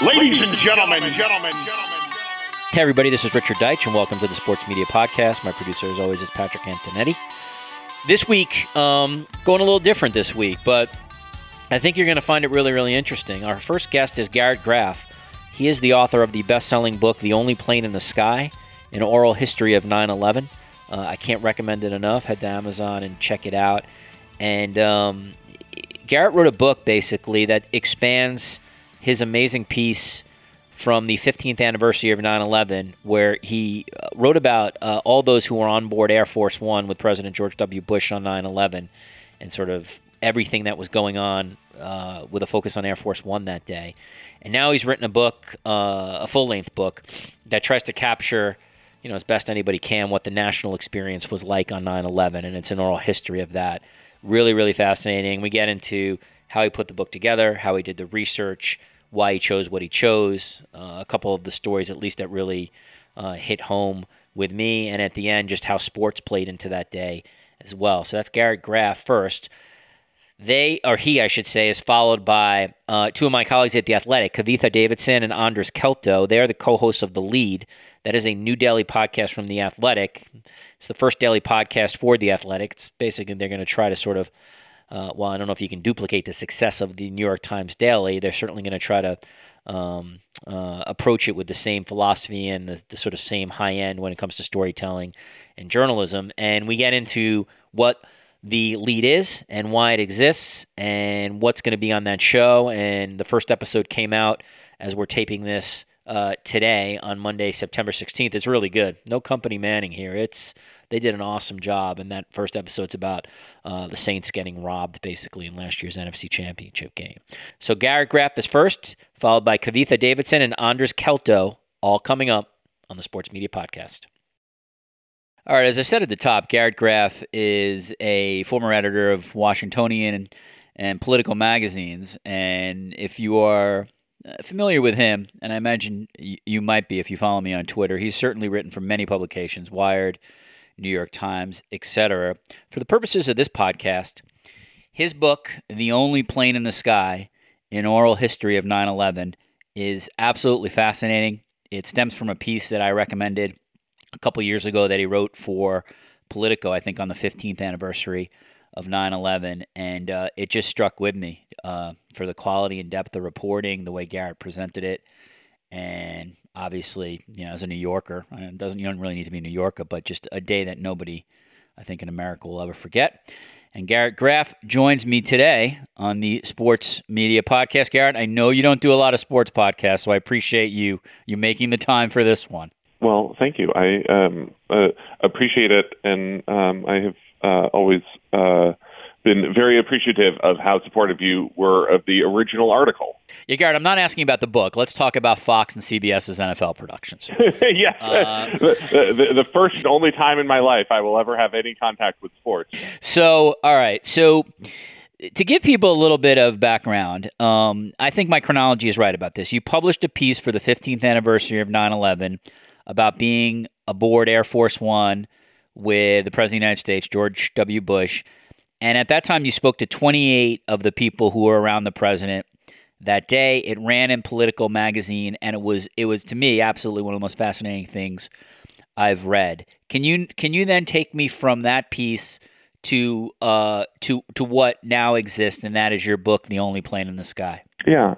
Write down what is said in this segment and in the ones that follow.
Ladies and gentlemen. Hey everybody, this is Richard Deitch and welcome to the Sports Media Podcast. My producer as always is Patrick Antonetti. This week, going a little different this week, but I think you're going to find it really, really interesting. Our first guest is Garrett Graff. He is the author of the best-selling book, The Only Plane in the Sky, an oral history of 9/11. I can't recommend it enough. Head to Amazon and check it out. And Garrett wrote a book basically that expands his amazing piece from the 15th anniversary of 9/11, where he wrote about all those who were on board Air Force One with President George W. Bush on 9/11 and sort of everything that was going on with a focus on Air Force One that day. And now he's written a book, a full-length book, that tries to capture, you know, as best anybody can, what the national experience was like on 9/11, and it's an oral history of that. Really, really fascinating. We get into how he put the book together, how he did the research, why he chose what he chose, a couple of the stories at least that really hit home with me, and at the end just how sports played into that day as well. So that's Garrett Graff first. He is followed by two of my colleagues at The Athletic, Kavitha Davidson and Anders Kelto. They are the co-hosts of The Lead. That is a new daily podcast from The Athletic. It's the first daily podcast for The Athletic. It's basically they're going to try to sort of I don't know if you can duplicate the success of the New York Times Daily. They're certainly going to try to approach it with the same philosophy and the sort of same high end when it comes to storytelling and journalism. And we get into what The Lead is and why it exists and what's going to be on that show. And the first episode came out as we're taping this today on Monday, September 16th. It's really good. No company manning here. They did an awesome job, and that first episode's about the Saints getting robbed, basically, in last year's NFC Championship game. So Garrett Graff is first, followed by Kavitha Davidson and Anders Kelto, all coming up on the Sports Media Podcast. All right, as I said at the top, Garrett Graff is a former editor of Washingtonian and Politico magazines, and if you are familiar with him, and I imagine you might be if you follow me on Twitter, he's certainly written for many publications, Wired, New York Times, etc. For the purposes of this podcast, his book, The Only Plane in the Sky, an oral history of 9/11, is absolutely fascinating. It stems from a piece that I recommended a couple years ago that he wrote for Politico, I think on the 15th anniversary of 9/11, and it just struck with me for the quality and depth of reporting, the way Garrett presented it, and obviously, you know, as a New Yorker, you don't really need to be a New Yorker, but just a day that nobody, I think, in America will ever forget. And Garrett Graff joins me today on the Sports Media Podcast. Garrett, I know you don't do a lot of sports podcasts, so I appreciate you making the time for this one. Well, thank you. I appreciate it, and I have always been very appreciative of how supportive you were of the original article. Yeah, Garrett, I'm not asking about the book. Let's talk about Fox and CBS's NFL productions. Yes. The first and only time in my life I will ever have any contact with sports. So, all right. So, to give people a little bit of background, I think my chronology is right about this. You published a piece for the 15th anniversary of 9/11 about being aboard Air Force One with the President of the United States, George W. Bush. And at that time, you spoke to 28 of the people who were around the president that day. It ran in Politico magazine, and it was to me absolutely one of the most fascinating things I've read. Can you then take me from that piece to what now exists, and that is your book, The Only Plane in the Sky? Yeah,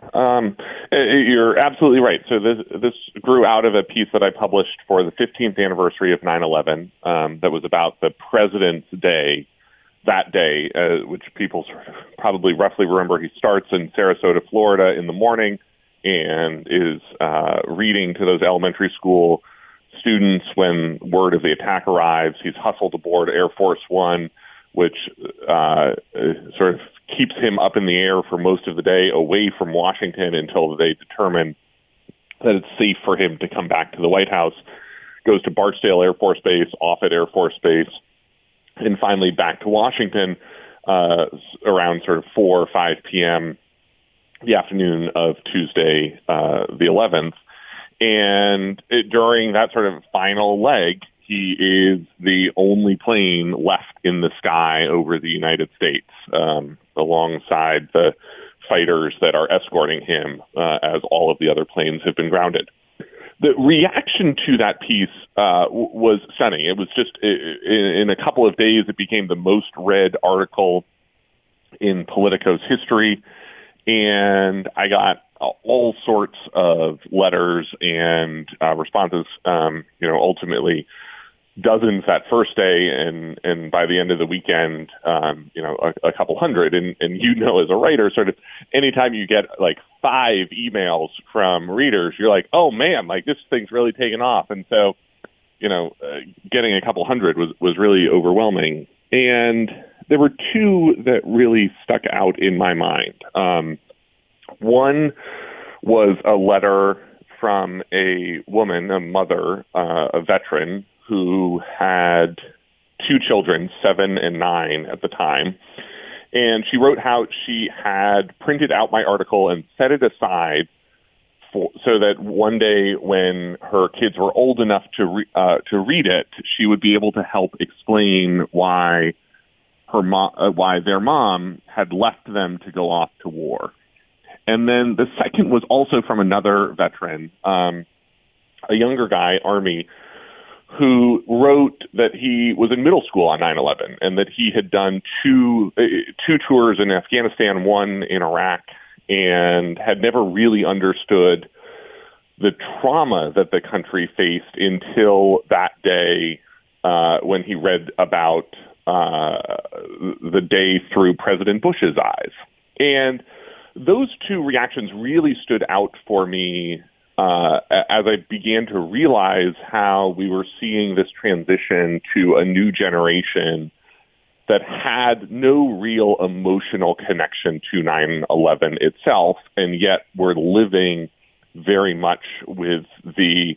you're absolutely right. So this grew out of a piece that I published for the 15th anniversary of 9/11 that was about the President's Day. That day, which people sort of probably roughly remember, he starts in Sarasota, Florida in the morning and is reading to those elementary school students when word of the attack arrives. He's hustled aboard Air Force One, which sort of keeps him up in the air for most of the day away from Washington until they determine that it's safe for him to come back to the White House, goes to Barksdale Air Force Base, off at Air Force Base, and finally back to Washington around sort of 4 or 5 p.m. the afternoon of Tuesday, the 11th. And during that sort of final leg, he is the only plane left in the sky over the United States, alongside the fighters that are escorting him, as all of the other planes have been grounded. The reaction to that piece was stunning. It was just in a couple of days, it became the most read article in Politico's history. And I got all sorts of letters and responses, ultimately dozens that first day. And by the end of the weekend, a couple hundred. And as a writer, sort of anytime you get like 5 emails from readers, you're like, oh, man, like this thing's really taken off. And so, getting a couple hundred was really overwhelming. And there were 2 that really stuck out in my mind. One was a letter from a woman, a mother, a veteran, who had 2 children, 7 and 9 at the time. And she wrote how she had printed out my article and set it aside so that one day when her kids were old enough to read it, she would be able to help explain why why their mom had left them to go off to war. And then the second was also from another veteran, a younger guy, Army, who wrote that he was in middle school on 9/11 and that he had done two tours in Afghanistan, one in Iraq, and had never really understood the trauma that the country faced until that day when he read about the day through President Bush's eyes. And those 2 reactions really stood out for me as I began to realize how we were seeing this transition to a new generation that had no real emotional connection to 9/11 itself, and yet were living very much with the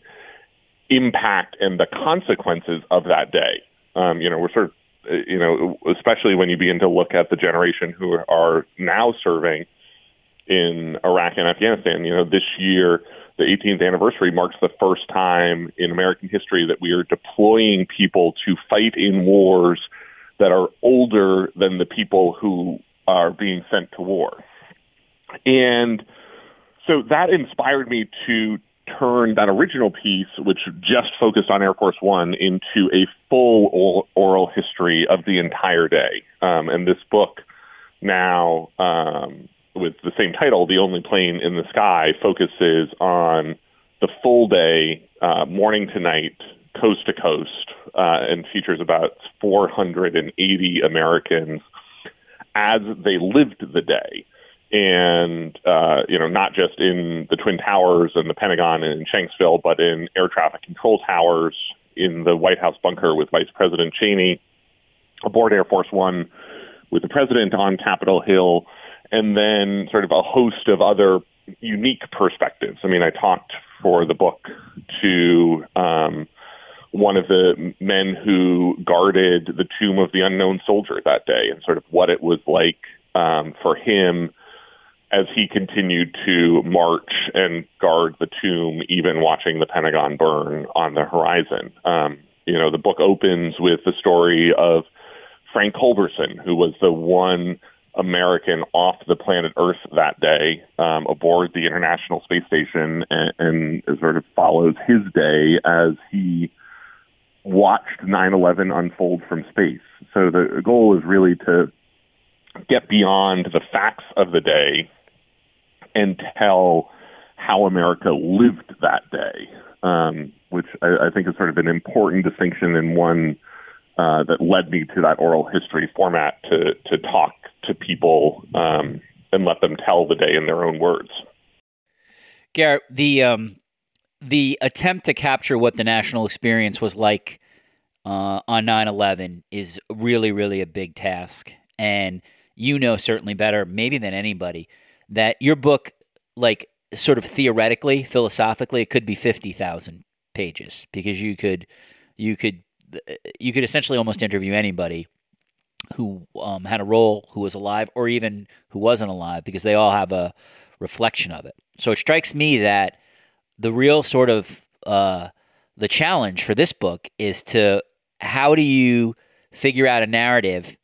impact and the consequences of that day. We're sort of, especially when you begin to look at the generation who are now serving in Iraq and Afghanistan. This year, the 18th anniversary marks the first time in American history that we are deploying people to fight in wars that are older than the people who are being sent to war. And so that inspired me to turn that original piece, which just focused on Air Force One, into a full oral history of the entire day. And this book now, with the same title, The Only Plane in the Sky, focuses on the full day, morning to night, coast to coast, and features about 480 Americans as they lived the day. And, not just in the Twin Towers and the Pentagon and in Shanksville, but in air traffic control towers, in the White House bunker with Vice President Cheney, aboard Air Force One with the president on Capitol Hill, and then sort of a host of other unique perspectives. I mean, I talked for the book to one of the men who guarded the Tomb of the Unknown Soldier that day, and sort of what it was like for him as he continued to march and guard the tomb, even watching the Pentagon burn on the horizon. The book opens with the story of Frank Culberson, who was the one American off the planet Earth that day, aboard the International Space Station, and sort of follows his day as he watched 9/11 unfold from space. So the goal is really to get beyond the facts of the day and tell how America lived that day, which I think is sort of an important distinction, and one that led me to that oral history format to talk to people and let them tell the day in their own words. Garrett, the attempt to capture what the national experience was like on 9/11 is really, really a big task. And you know certainly better maybe than anybody, that your book, like sort of theoretically, philosophically, it could be 50,000 pages because you could essentially almost interview anybody who had a role, who was alive, or even who wasn't alive, because they all have a reflection of it. So it strikes me that the real sort of the challenge for this book is to how do you figure out a narrative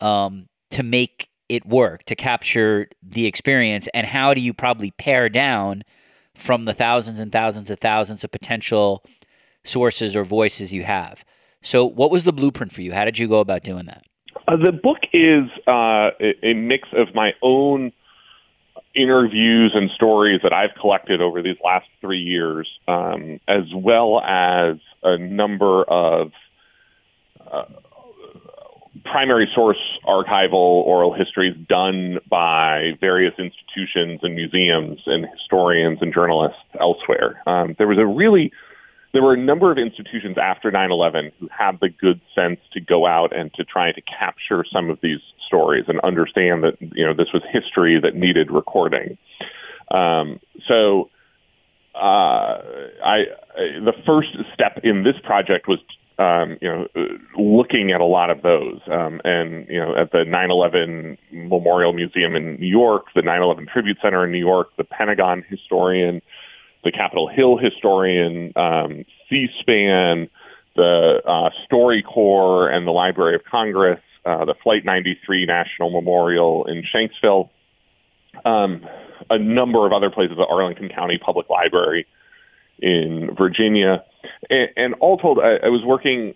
to make it work, to capture the experience, and how do you probably pare down from the thousands of potential sources or voices you have. So what was the blueprint for you? How did you go about doing that? The book is a mix of my own interviews and stories that I've collected over these last 3 years, as well as a number of primary source archival oral histories done by various institutions and museums and historians and journalists elsewhere. There were a number of institutions after 9/11 who had the good sense to go out and to try to capture some of these stories and understand that, you know, this was history that needed recording. The first step in this project was, looking at a lot of those. At the 9/11 Memorial Museum in New York, the 9/11 Tribute Center in New York, the Pentagon historian, the Capitol Hill historian, C-SPAN, the StoryCorps and the Library of Congress, the Flight 93 National Memorial in Shanksville, a number of other places, the Arlington County Public Library in Virginia. And all told, I was working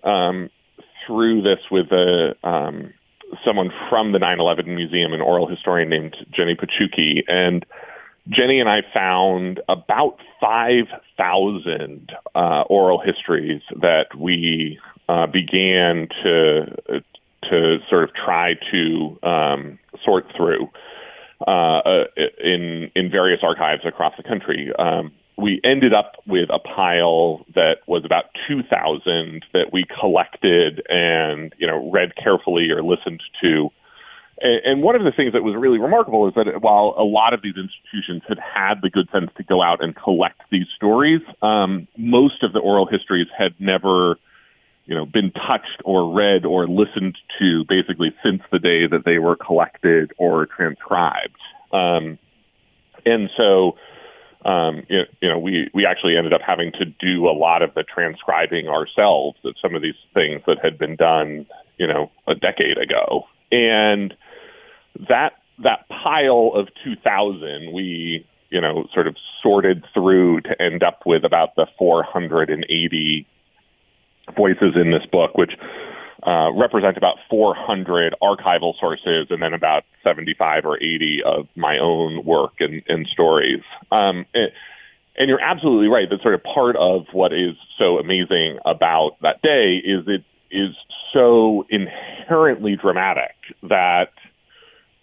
through this with someone from the 9/11 Museum, an oral historian named Jenny Pachuki, and Jenny and I found about 5,000 oral histories that we began to sort of try to sort through in various archives across the country. We ended up with a pile that was about 2,000 that we collected and, read carefully or listened to. And one of the things that was really remarkable is that while a lot of these institutions had the good sense to go out and collect these stories, most of the oral histories had never, been touched or read or listened to basically since the day that they were collected or transcribed. We actually ended up having to do a lot of the transcribing ourselves of some of these things that had been done, a decade ago. And that pile of 2,000, we, sort of sorted through to end up with about the 480 voices in this book, which represent about 400 archival sources and then about 75 or 80 of my own work and stories. And you're absolutely right that sort of part of what is so amazing about that day is it is so inherently dramatic that,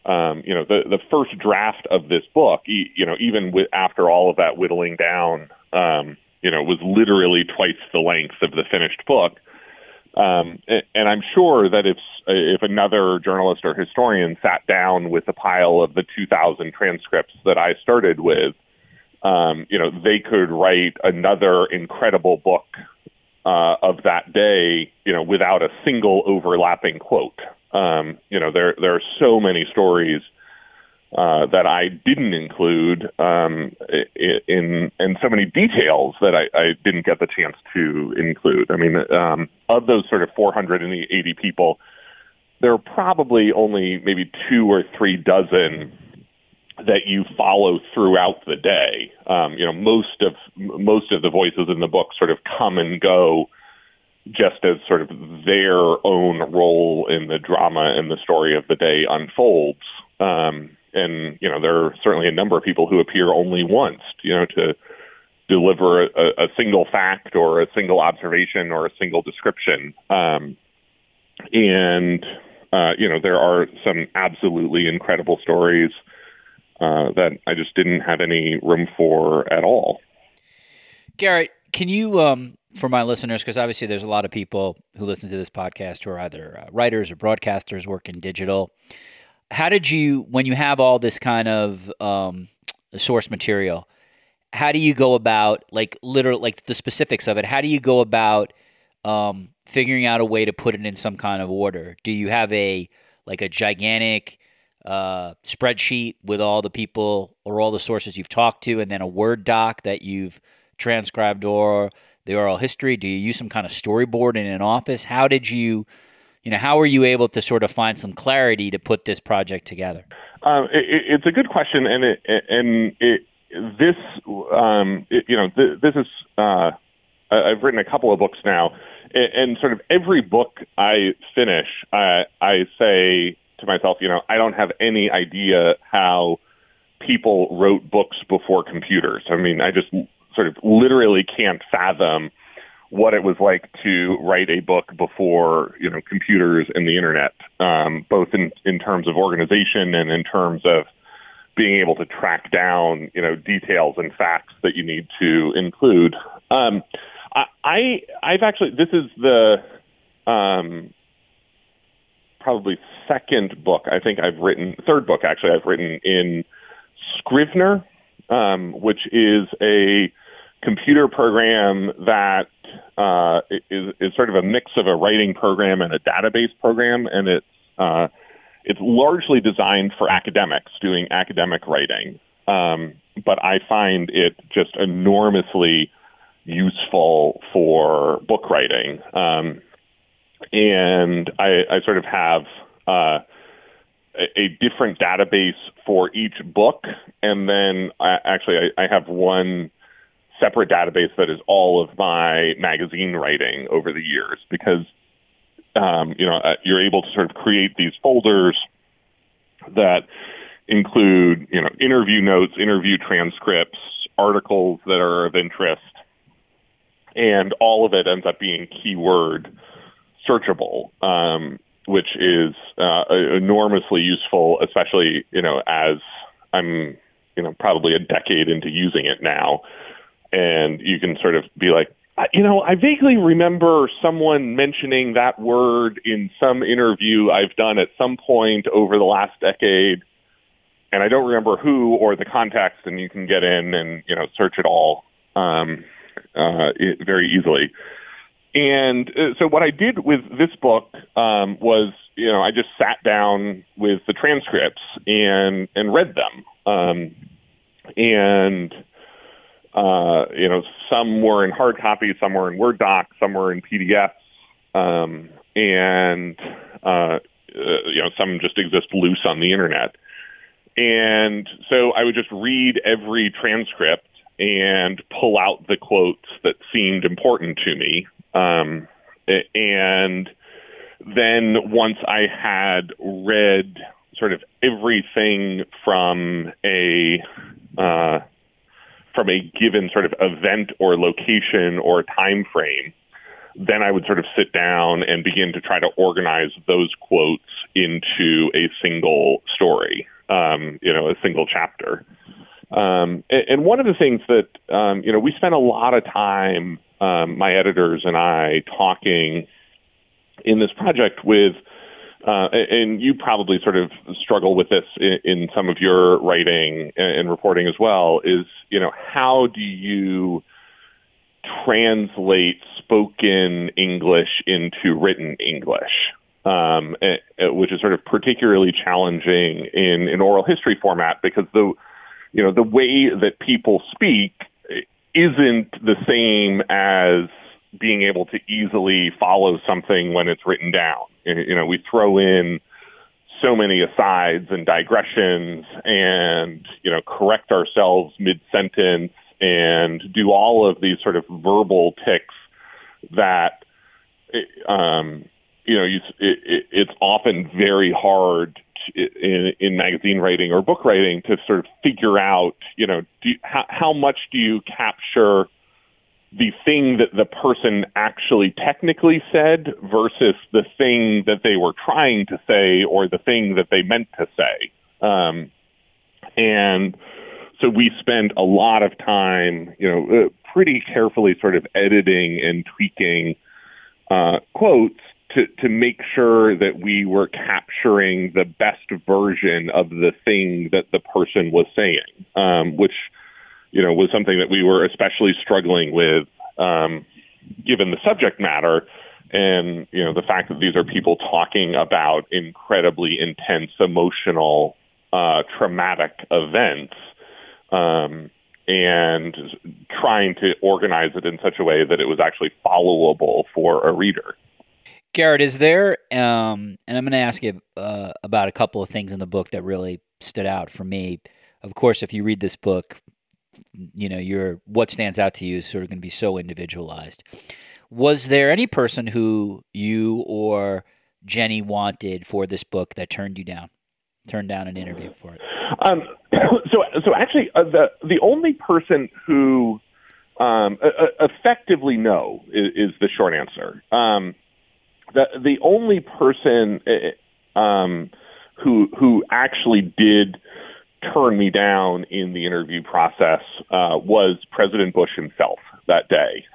the first draft of this book, even after all of that whittling down, was literally twice the length of the finished book. And I'm sure that if another journalist or historian sat down with a pile of the 2,000 transcripts that I started with, they could write another incredible book of that day, without a single overlapping quote. There are so many stories that I didn't include in so many details that I didn't get the chance to include. I mean, of those sort of 480 people, there are probably only maybe 2 or 3 dozen that you follow throughout the day. Most of the voices in the book sort of come and go just as sort of their own role in the drama and the story of the day unfolds. There are certainly a number of people who appear only once, to deliver a single fact or a single observation or a single description. There are some absolutely incredible stories that I just didn't have any room for at all. Garrett, can you, for my listeners, because obviously there's a lot of people who listen to this podcast who are either writers or broadcasters, work in digital. how did you, when you have all this kind of source material, how do you go about, like, literally, like, the specifics of it? How do you go about figuring out a way to put it in some kind of order? Do you have a gigantic spreadsheet with all the people or all the sources you've talked to, and then a Word doc that you've transcribed, or the oral history? Do you use some kind of storyboard in an office? How did you, how were you able to sort of find some clarity to put this project together? It's a good question, and this is I've written a couple of books now, and sort of every book I finish, I say to myself, I don't have any idea how people wrote books before computers. I mean, I just sort of literally can't fathom what it was like to write a book before, computers and the internet, both in terms of organization and in terms of being able to track down, details and facts that you need to include. I've actually, this is the probably third book actually I've written in Scrivener, which is a computer program that is sort of a mix of a writing program and a database program, and it's largely designed for academics doing academic writing. But I find it just enormously useful for book writing. And I sort of have a different database for each book. And then I have one separate database that is all of my magazine writing over the years, because you're able to sort of create these folders that include, interview notes, interview transcripts, articles that are of interest, and all of it ends up being keyword searchable, which is enormously useful, especially, as I'm, probably a decade into using it now. And you can sort of be like, I vaguely remember someone mentioning that word in some interview I've done at some point over the last decade, and I don't remember who or the context, and you can get in and, search it all very easily. And so what I did with this book was, I just sat down with the transcripts and read them. Some were in hard copy, some were in Word docs, some were in PDFs, some just exist loose on the internet. And so I would just read every transcript and pull out the quotes that seemed important to me. And then once I had read sort of everything from a given sort of event or location or time frame, then I would sort of sit down and begin to try to organize those quotes into a single story, a single chapter. And one of the things that, we spent a lot of time, my editors and I, talking in this project with, and you probably sort of struggle with this in some of your writing and reporting as well, is, how do you translate spoken English into written English, which is sort of particularly challenging in an oral history format, because the way that people speak isn't the same as being able to easily follow something when it's written down. We throw in so many asides and digressions and, correct ourselves mid-sentence and do all of these sort of verbal tics that, it's often very hard in magazine writing or book writing to sort of figure out, how much do you capture the thing that the person actually technically said versus the thing that they were trying to say or the thing that they meant to say. And so we spend a lot of time, pretty carefully sort of editing and tweaking quotes to make sure that we were capturing the best version of the thing that the person was saying, which, you know, was something that we were especially struggling with, given the subject matter and, you know, the fact that these are people talking about incredibly intense, emotional, traumatic events, and trying to organize it in such a way that it was actually followable for a reader. Garrett, is there, and I'm going to ask you about a couple of things in the book that really stood out for me. Of course, if you read this book, you know, your what stands out to you is sort of going to be so individualized. Was there any person who you or Jenny wanted for this book that turned down an interview for it? So actually, the only person who effectively no is the short answer. The only person who actually did turn me down in the interview process was President Bush himself that day.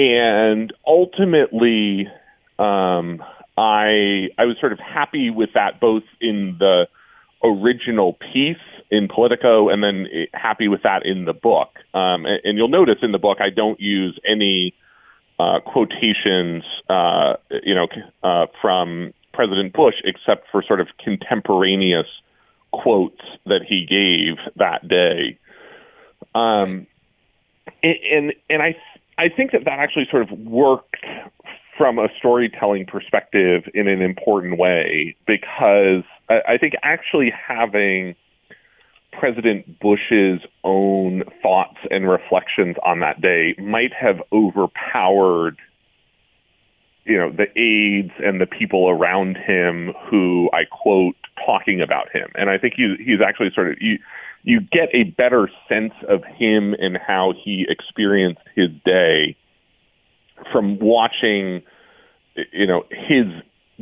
And ultimately, I was sort of happy with that, both in the original piece in Politico and then happy with that in the book. And you'll notice in the book, I don't use any quotations, from President Bush, except for sort of contemporaneous quotes that he gave that day. And I think that actually sort of worked from a storytelling perspective in an important way, because I think actually having President Bush's own thoughts and reflections on that day might have overpowered, you know, the aides and the people around him who I quote talking about him. And I think he's actually sort of, you get a better sense of him and how he experienced his day from watching, you know, his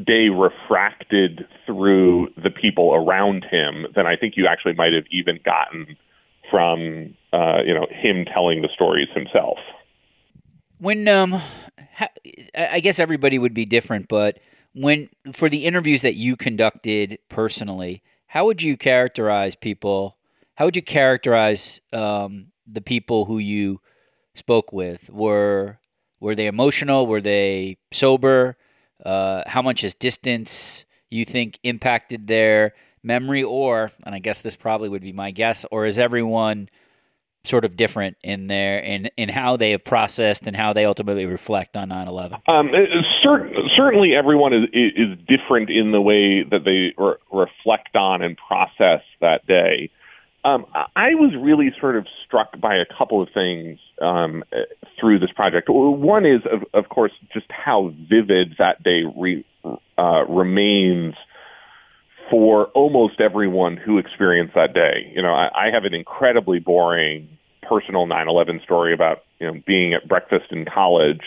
day refracted through the people around him than I think you actually might have even gotten from, him telling the stories himself. When, I guess everybody would be different, but for the interviews that you conducted personally, how would you characterize the people who you spoke with? Were they emotional? Were they sober? How much is distance you think impacted their memory, or, and I guess this probably would be my guess, or is everyone sort of different in how they have processed and how they ultimately reflect on 9/11? Certainly everyone is different in the way that they reflect on and process that day. I was really sort of struck by a couple of things through this project. One is, of course, just how vivid that day remains for almost everyone who experienced that day. You know, I have an incredibly boring personal 9/11 story about, you know, being at breakfast in college,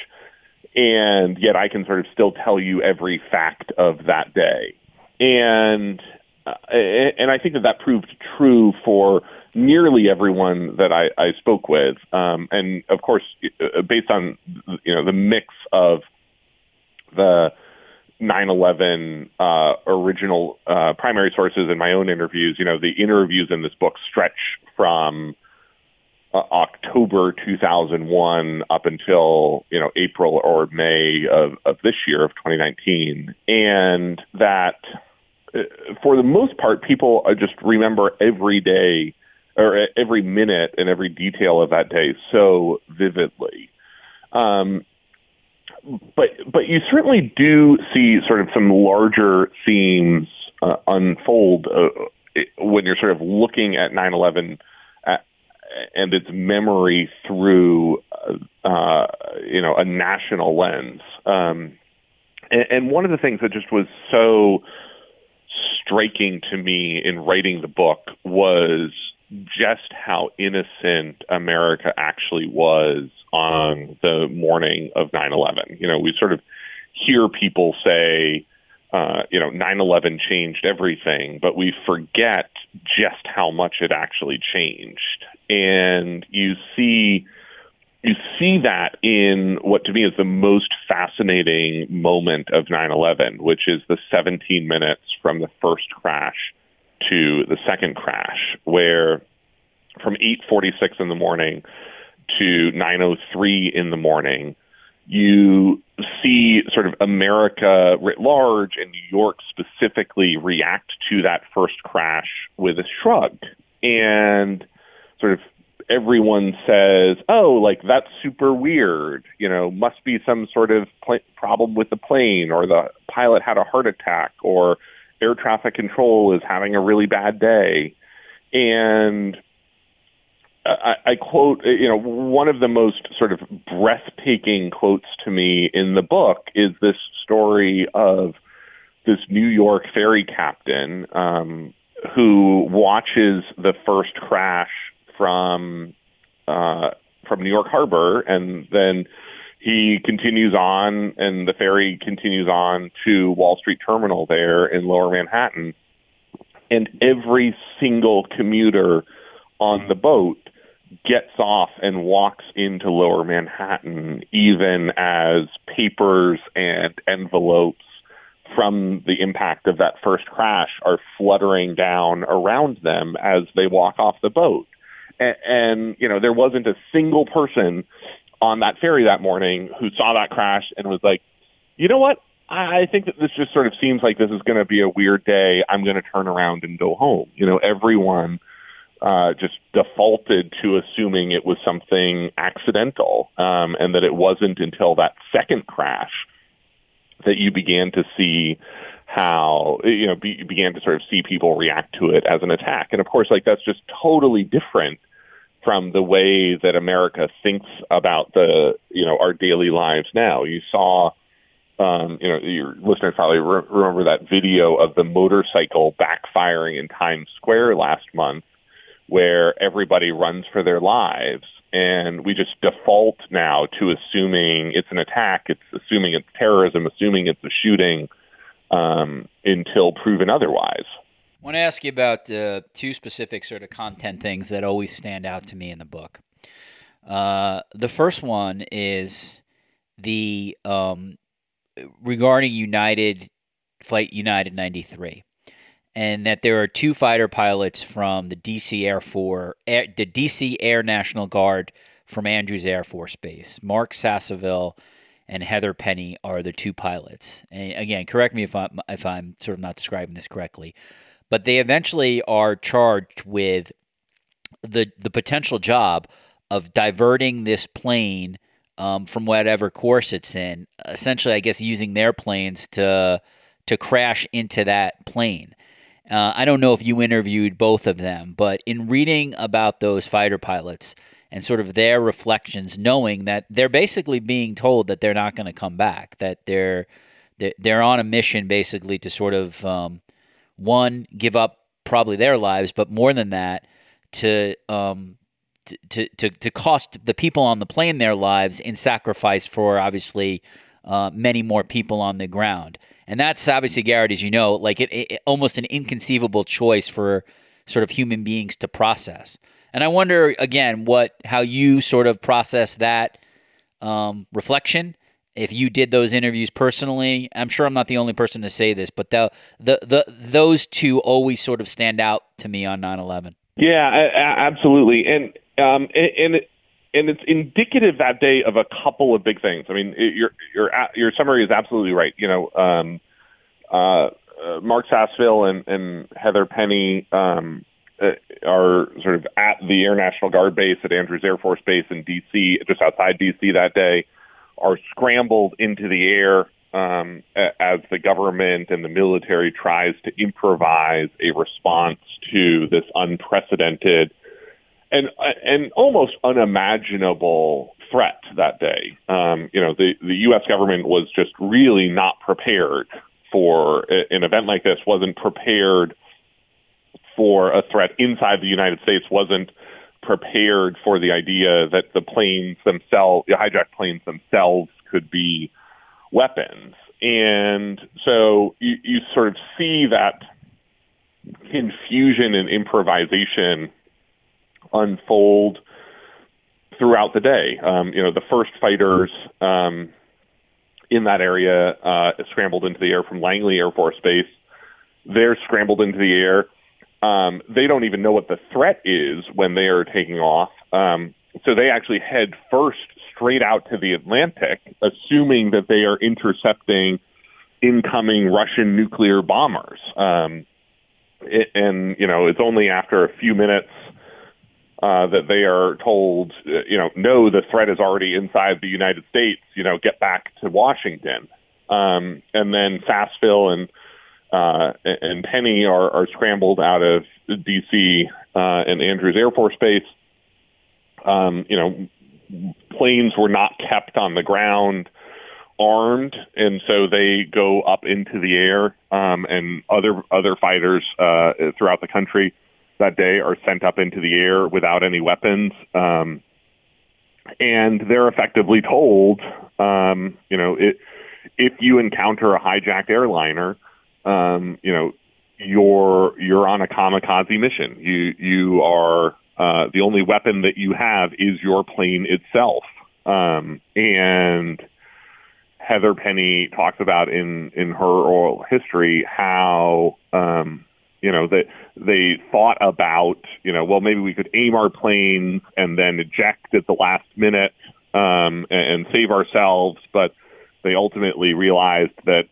and yet I can sort of still tell you every fact of that day. And I think that proved true for nearly everyone that I spoke with. And of course, based on, you know, the mix of the 9/11 original primary sources and my own interviews, you know, the interviews in this book stretch from October 2001 up until, you know, April or May of this year of 2019. And that, for the most part, people just remember every day or every minute and every detail of that day so vividly. But you certainly do see sort of some larger themes unfold when you're sort of looking at 9/11 and its memory through, a national lens. And one of the things that just was so striking to me in writing the book was just how innocent America actually was on the morning of 9/11. You know, we sort of hear people say, 9/11 changed everything, but we forget just how much it actually changed. And you see You see that in what to me is the most fascinating moment of 9/11, which is the 17 minutes from the first crash to the second crash, where from 8:46 in the morning to 9:03 in the morning, you see sort of America writ large and New York specifically react to that first crash with a shrug. And sort of everyone says, oh, like, that's super weird. You know, must be some sort of problem with the plane, or the pilot had a heart attack, or air traffic control is having a really bad day. And I quote, you know, one of the most sort of breathtaking quotes to me in the book is this story of this New York ferry captain who watches the first crash from New York Harbor, and then he continues on, and the ferry continues on to Wall Street Terminal there in Lower Manhattan. And every single commuter on the boat gets off and walks into Lower Manhattan, even as papers and envelopes from the impact of that first crash are fluttering down around them as they walk off the boat. And you know, there wasn't a single person on that ferry that morning who saw that crash and was like, you know what? I think that this just sort of seems like this is going to be a weird day. I'm going to turn around and go home. You know, everyone just defaulted to assuming it was something accidental, and that it wasn't until that second crash that you began to see how, you know, began to sort of see people react to it as an attack. And of course, like, that's just totally different from the way that America thinks about the, you know, our daily lives now. You saw, you know, your listeners probably remember that video of the motorcycle backfiring in Times Square last month, where everybody runs for their lives, and we just default now to assuming it's an attack, it's assuming it's terrorism, assuming it's a shooting, until proven otherwise. I want to ask you about two specific sort of content things that always stand out to me in the book. The first one is the regarding Flight United 93. And that there are two fighter pilots from the DC Air National Guard from Andrews Air Force Base. Mark Sasseville and Heather Penny are the two pilots. And again, correct me if I'm sort of not describing this correctly, but they eventually are charged with the potential job of diverting this plane from whatever course it's in. Essentially, I guess using their planes to crash into that plane. I don't know if you interviewed both of them, but in reading about those fighter pilots and sort of their reflections, knowing that they're basically being told that they're not going to come back, that they're on a mission basically to sort of, one, give up probably their lives, but more than that, to cost the people on the plane their lives in sacrifice for obviously many more people on the ground. And that's obviously, Garrett, as you know, like it almost an inconceivable choice for sort of human beings to process. And I wonder, again, how you sort of process that reflection. If you did those interviews personally, I'm sure I'm not the only person to say this, but those two always sort of stand out to me on 9/11. Yeah, absolutely. And it's indicative that day of a couple of big things. I mean, your summary is absolutely right. You know, Mark Sasseville and Heather Penny are sort of at the Air National Guard base at Andrews Air Force Base in D.C., just outside D.C. that day, are scrambled into the air as the government and the military tries to improvise a response to this unprecedented and almost unimaginable threat that day. You know, the U.S. government was just really not prepared for an event like this, wasn't prepared for a threat inside the United States, wasn't prepared for the idea that the hijacked planes themselves could be weapons. And so you sort of see that confusion and improvisation unfold throughout the day. The first fighters in that area scrambled into the air from Langley Air Force Base. They're scrambled into the air. They don't even know what the threat is when they are taking off. So they actually head first straight out to the Atlantic, assuming that they are intercepting incoming Russian nuclear bombers. It's only after a few minutes that they are told, no, the threat is already inside the United States, get back to Washington. And then Sasseville and Penny are scrambled out of D.C. And Andrews Air Force Base. Planes were not kept on the ground armed, and so they go up into the air, and other fighters throughout the country that day are sent up into the air without any weapons, and they're effectively told, if you encounter a hijacked airliner, you're on a kamikaze mission. You are the only weapon that you have is your plane itself. And Heather Penny talks about in her oral history how, that they thought about, well, maybe we could aim our planes and then eject at the last minute and save ourselves. But they ultimately realized that,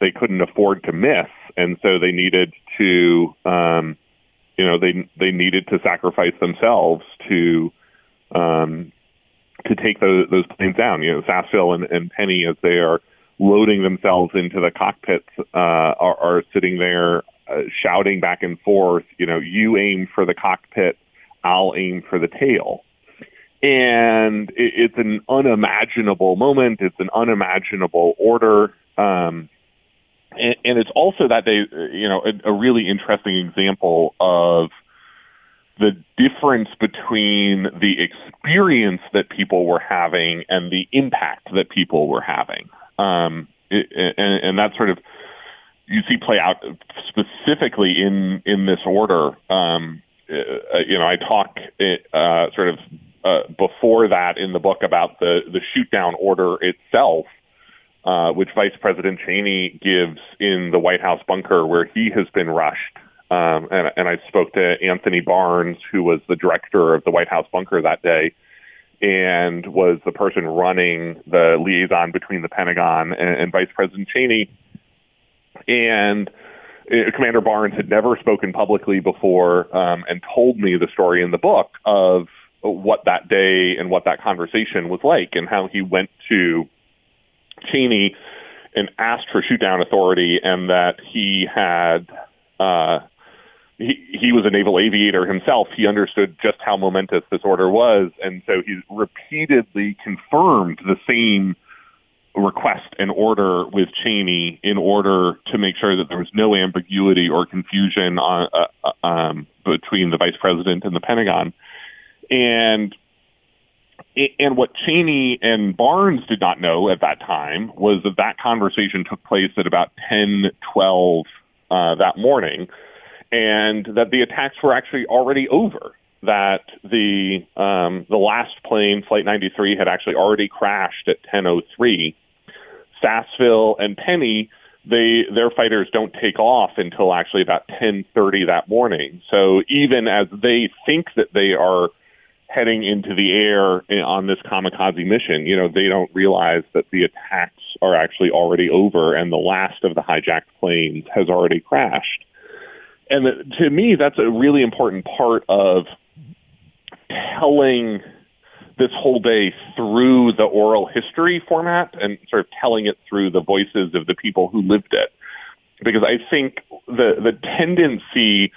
they couldn't afford to miss. And so they needed to, they needed to sacrifice themselves to take those planes down. Sasseville and Penny, as they are loading themselves into the cockpits, are sitting there shouting back and forth, you aim for the cockpit, I'll aim for the tail. And it's an unimaginable moment. It's an unimaginable order. And it's also that day, a really interesting example of the difference between the experience that people were having and the impact that people were having. And that sort of you see play out specifically in this order. I talk before that in the book about the shoot down order itself, which Vice President Cheney gives in the White House bunker where he has been rushed. And I spoke to Anthony Barnes, who was the director of the White House bunker that day and was the person running the liaison between the Pentagon and Vice President Cheney. And Commander Barnes had never spoken publicly before and told me the story in the book of what that day and what that conversation was like and how he went to Cheney and asked for shoot down authority, and that he had he was a naval aviator himself. He understood just how momentous this order was, and so he repeatedly confirmed the same request and order with Cheney in order to make sure that there was no ambiguity or confusion on, between the Vice President and the Pentagon. And what Cheney and Barnes did not know at that time was that that conversation took place at about 10:12 that morning, and that the attacks were actually already over, that the last plane, Flight 93, had actually already crashed at 10:03. Sasseville and Penny, their fighters don't take off until actually about 10:30 that morning. So even as they think that they are heading into the air on this kamikaze mission, they don't realize that the attacks are actually already over and the last of the hijacked planes has already crashed. And to me, that's a really important part of telling this whole day through the oral history format and sort of telling it through the voices of the people who lived it. Because I think the tendency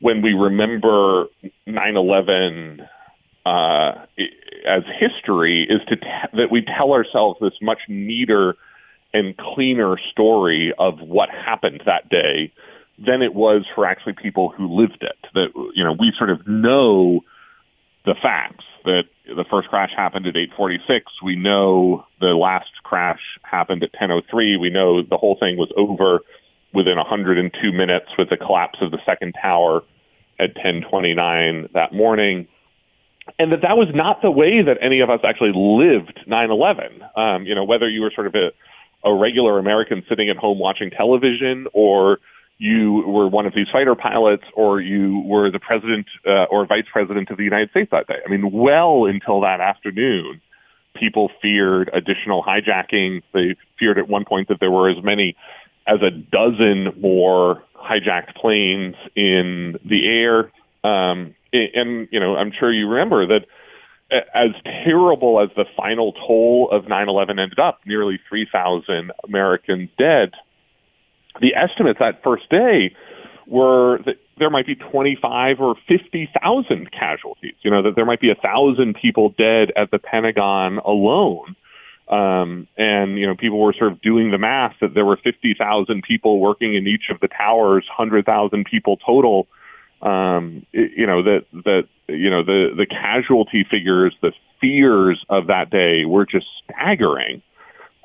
when we remember 9/11 as history is that we tell ourselves this much neater and cleaner story of what happened that day than it was for actually people who lived it. That, we sort of know the facts, that the first crash happened at 8:46. We know the last crash happened at 10:03. We know the whole thing was over within 102 minutes with the collapse of the second tower at 10:29 that morning. and that was not the way that any of us actually lived 9/11. You know, whether you were sort of a regular American sitting at home watching television, or you were one of these fighter pilots, or you were the president or vice president of the United States that day. I mean, well until that afternoon, people feared additional hijackings. They feared at one point that there were as many as a dozen more hijacked planes in the air. And, you know, I'm sure you remember that as terrible as the final toll of 9/11 ended up, nearly 3,000 Americans dead, the estimates that first day were that there might be 25 or 50,000 casualties, you know, that there might be 1,000 people dead at the Pentagon alone. And, you know, people were sort of doing the math that there were 50,000 people working in each of the towers, 100,000 people total. You know, the casualty figures, the fears of that day were just staggering.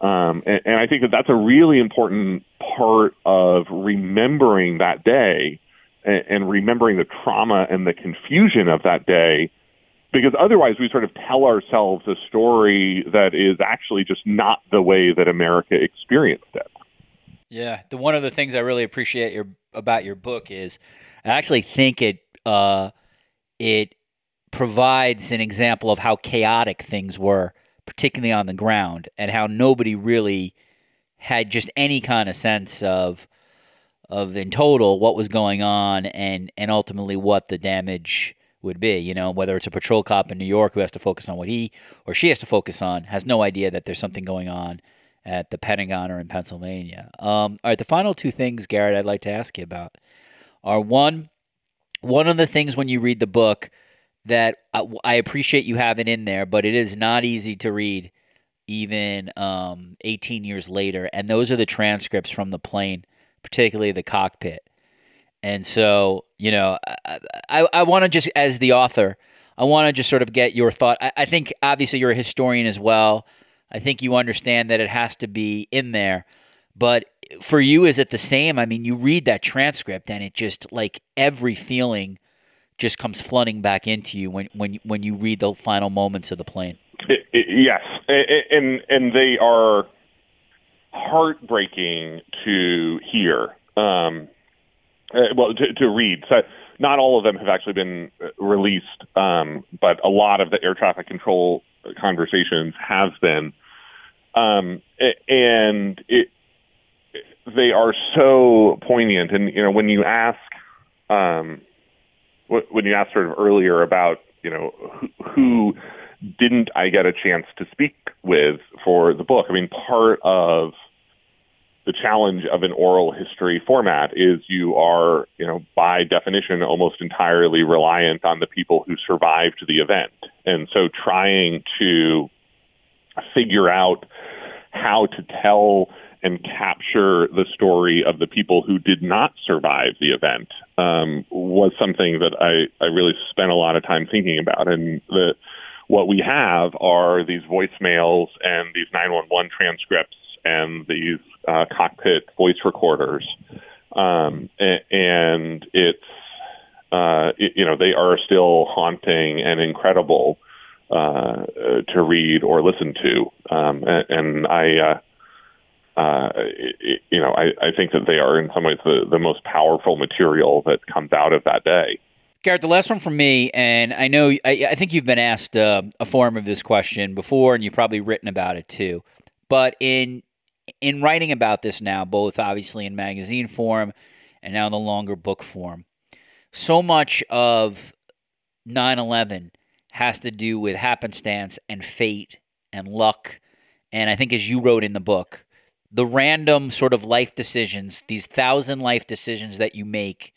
And I think that that's a really important part of remembering that day and remembering the trauma and the confusion of that day, because otherwise we sort of tell ourselves a story that is actually just not the way that America experienced it. Yeah. One of the things I really appreciate about your book is I actually think it provides an example of how chaotic things were, particularly on the ground, and how nobody really had just any kind of sense of in total what was going on and ultimately what the damage would be. You know, whether it's a patrol cop in New York who has to focus on what he or she has to focus on, has no idea that there's something going on at the Pentagon or in Pennsylvania. All right, the final two things, Garrett, I'd like to ask you about are one of the things when you read the book that I appreciate you having in there, but it is not easy to read even 18 years later. And those are the transcripts from the plane, particularly the cockpit. And so, you know, I want to just, as the author, I want to just sort of get your thought. I think obviously you're a historian as well. I think you understand that it has to be in there, but for you, is it the same? I mean, you read that transcript and it just like every feeling just comes flooding back into you when you read the final moments of the plane. Yes. And they are heartbreaking to hear, well, to read. So not all of them have actually been released, but a lot of the air traffic control conversations have been. And they are so poignant. And, you know, when you asked sort of earlier about, you know, who didn't I get a chance to speak with for the book? I mean, part of the challenge of an oral history format is you are, you know, by definition, almost entirely reliant on the people who survived the event. And so trying to figure out how to tell and capture the story of the people who did not survive the event was something that I really spent a lot of time thinking about. And what we have are these voicemails and these 911 transcripts and these cockpit voice recorders. And it's, you know, they are still haunting and incredible to read or listen to. I think that they are in some ways the most powerful material that comes out of that day. Garrett, the last one from me, and I know I think you've been asked a form of this question before, and you've probably written about it too. But in writing about this now, both obviously in magazine form and now in the longer book form, so much of 9/11 has to do with happenstance and fate and luck. And I think as you wrote in the book, the random sort of life decisions, these 1,000 life decisions that you make,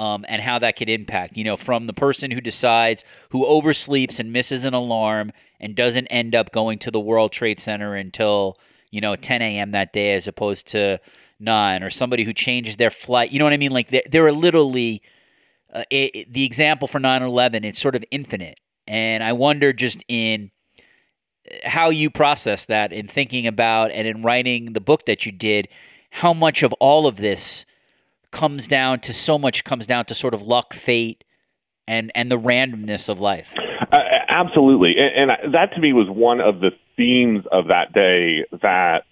and how that could impact, you know, from the person who decides, who oversleeps and misses an alarm and doesn't end up going to the World Trade Center until, you know, 10 a.m. that day as opposed to 9, or somebody who changes their flight. You know what I mean? Like there are literally the example for 9/11, it's sort of infinite. And I wonder just in how you process that in thinking about and in writing the book that you did, how much of all of this comes down to sort of luck, fate, and the randomness of life. Absolutely. And that to me was one of the themes of that day that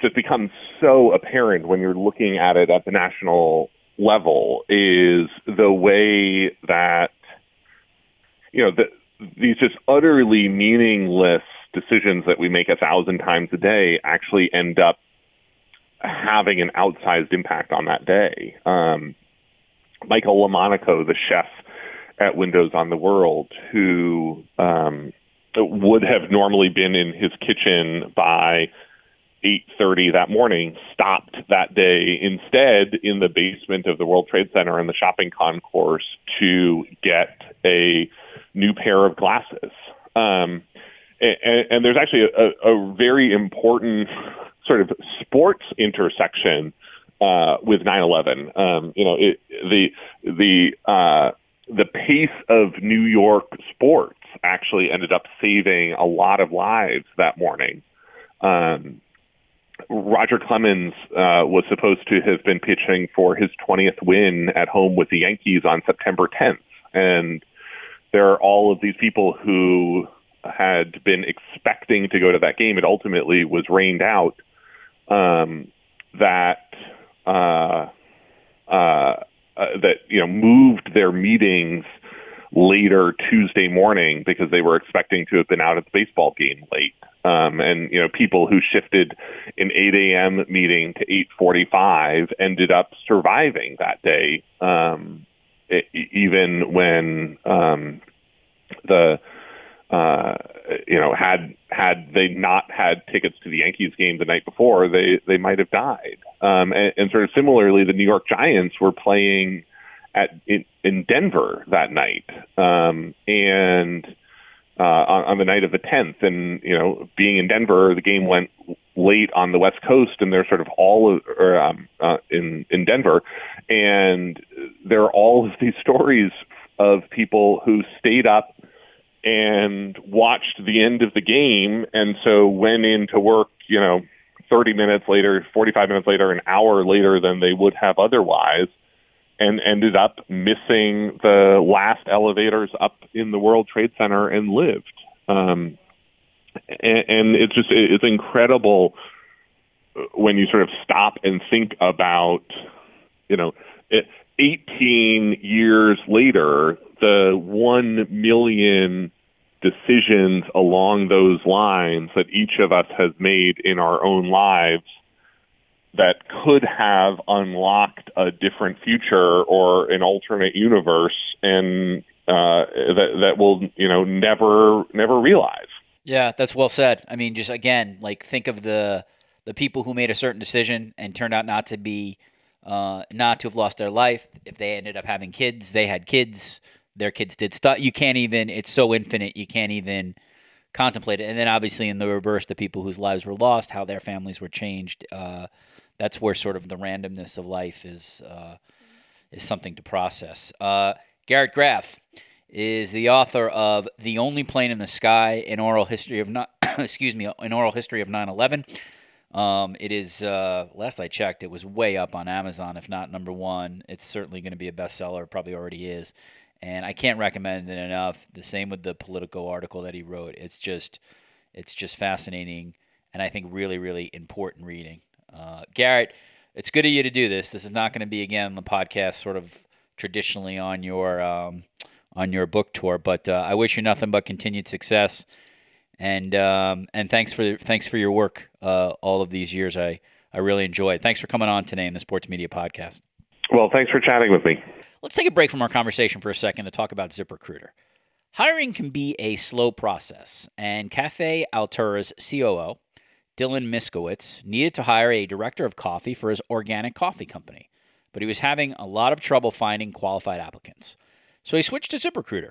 just becomes so apparent when you're looking at it at the national level, is the way that, you know, these just utterly meaningless decisions that we make 1,000 times a day actually end up having an outsized impact on that day. Michael LaMonaco, the chef at Windows on the World, who would have normally been in his kitchen by 8:30 that morning, stopped that day instead in the basement of the World Trade Center in the shopping concourse to get a new pair of glasses. And there's actually a very important sort of sports intersection with 9/11. The pace of New York sports actually ended up saving a lot of lives that morning. Roger Clemens was supposed to have been pitching for his 20th win at home with the Yankees on September 10th. And there are all of these people who had been expecting to go to that game. It ultimately was rained out. That moved their meetings later Tuesday morning because they were expecting to have been out at the baseball game late. And people who shifted an 8 a.m. meeting to 8:45 ended up surviving that day, even when had they not had tickets to the Yankees game the night before, they might have died. And sort of similarly, the New York Giants were playing in Denver that night, on the night of the 10th. And being in Denver, the game went late on the West Coast, and they're sort of in Denver, and there are all of these stories of people who stayed up and watched the end of the game, and so went into work, 30 minutes later, 45 minutes later, an hour later than they would have otherwise, and ended up missing the last elevators up in the World Trade Center and lived. And it's incredible when you sort of stop and think about, 18 years later, the 1 million decisions along those lines that each of us has made in our own lives that could have unlocked a different future or an alternate universe, and that we'll never realize. Yeah, that's well said. I mean, just again, like, think of the people who made a certain decision and turned out not to be not to have lost their life. If they ended up having kids, they had kids. Their kids did stuff. You can't even, it's so infinite, you can't even contemplate it. And then obviously in the reverse, the people whose lives were lost, how their families were changed. That's where sort of the randomness of life is something to process. Garrett Graff is the author of The Only Plane in the Sky, an oral history of 9/11. It is, last I checked, it was way up on Amazon, if not number one. It's certainly going to be a bestseller, probably already is. And I can't recommend it enough. The same with the Politico article that he wrote. It's just fascinating, and I think really, really important reading. Garrett, it's good of you to do this. This is not going to be, again, the podcast sort of traditionally on your book tour, but I wish you nothing but continued success. And thanks for your work all of these years. I really enjoyed. Thanks for coming on today in the Sports Media Podcast. Well, thanks for chatting with me. Let's take a break from our conversation for a second to talk about ZipRecruiter. Hiring can be a slow process, and Cafe Altura's COO, Dylan Miskowitz, needed to hire a director of coffee for his organic coffee company, but he was having a lot of trouble finding qualified applicants. So he switched to ZipRecruiter.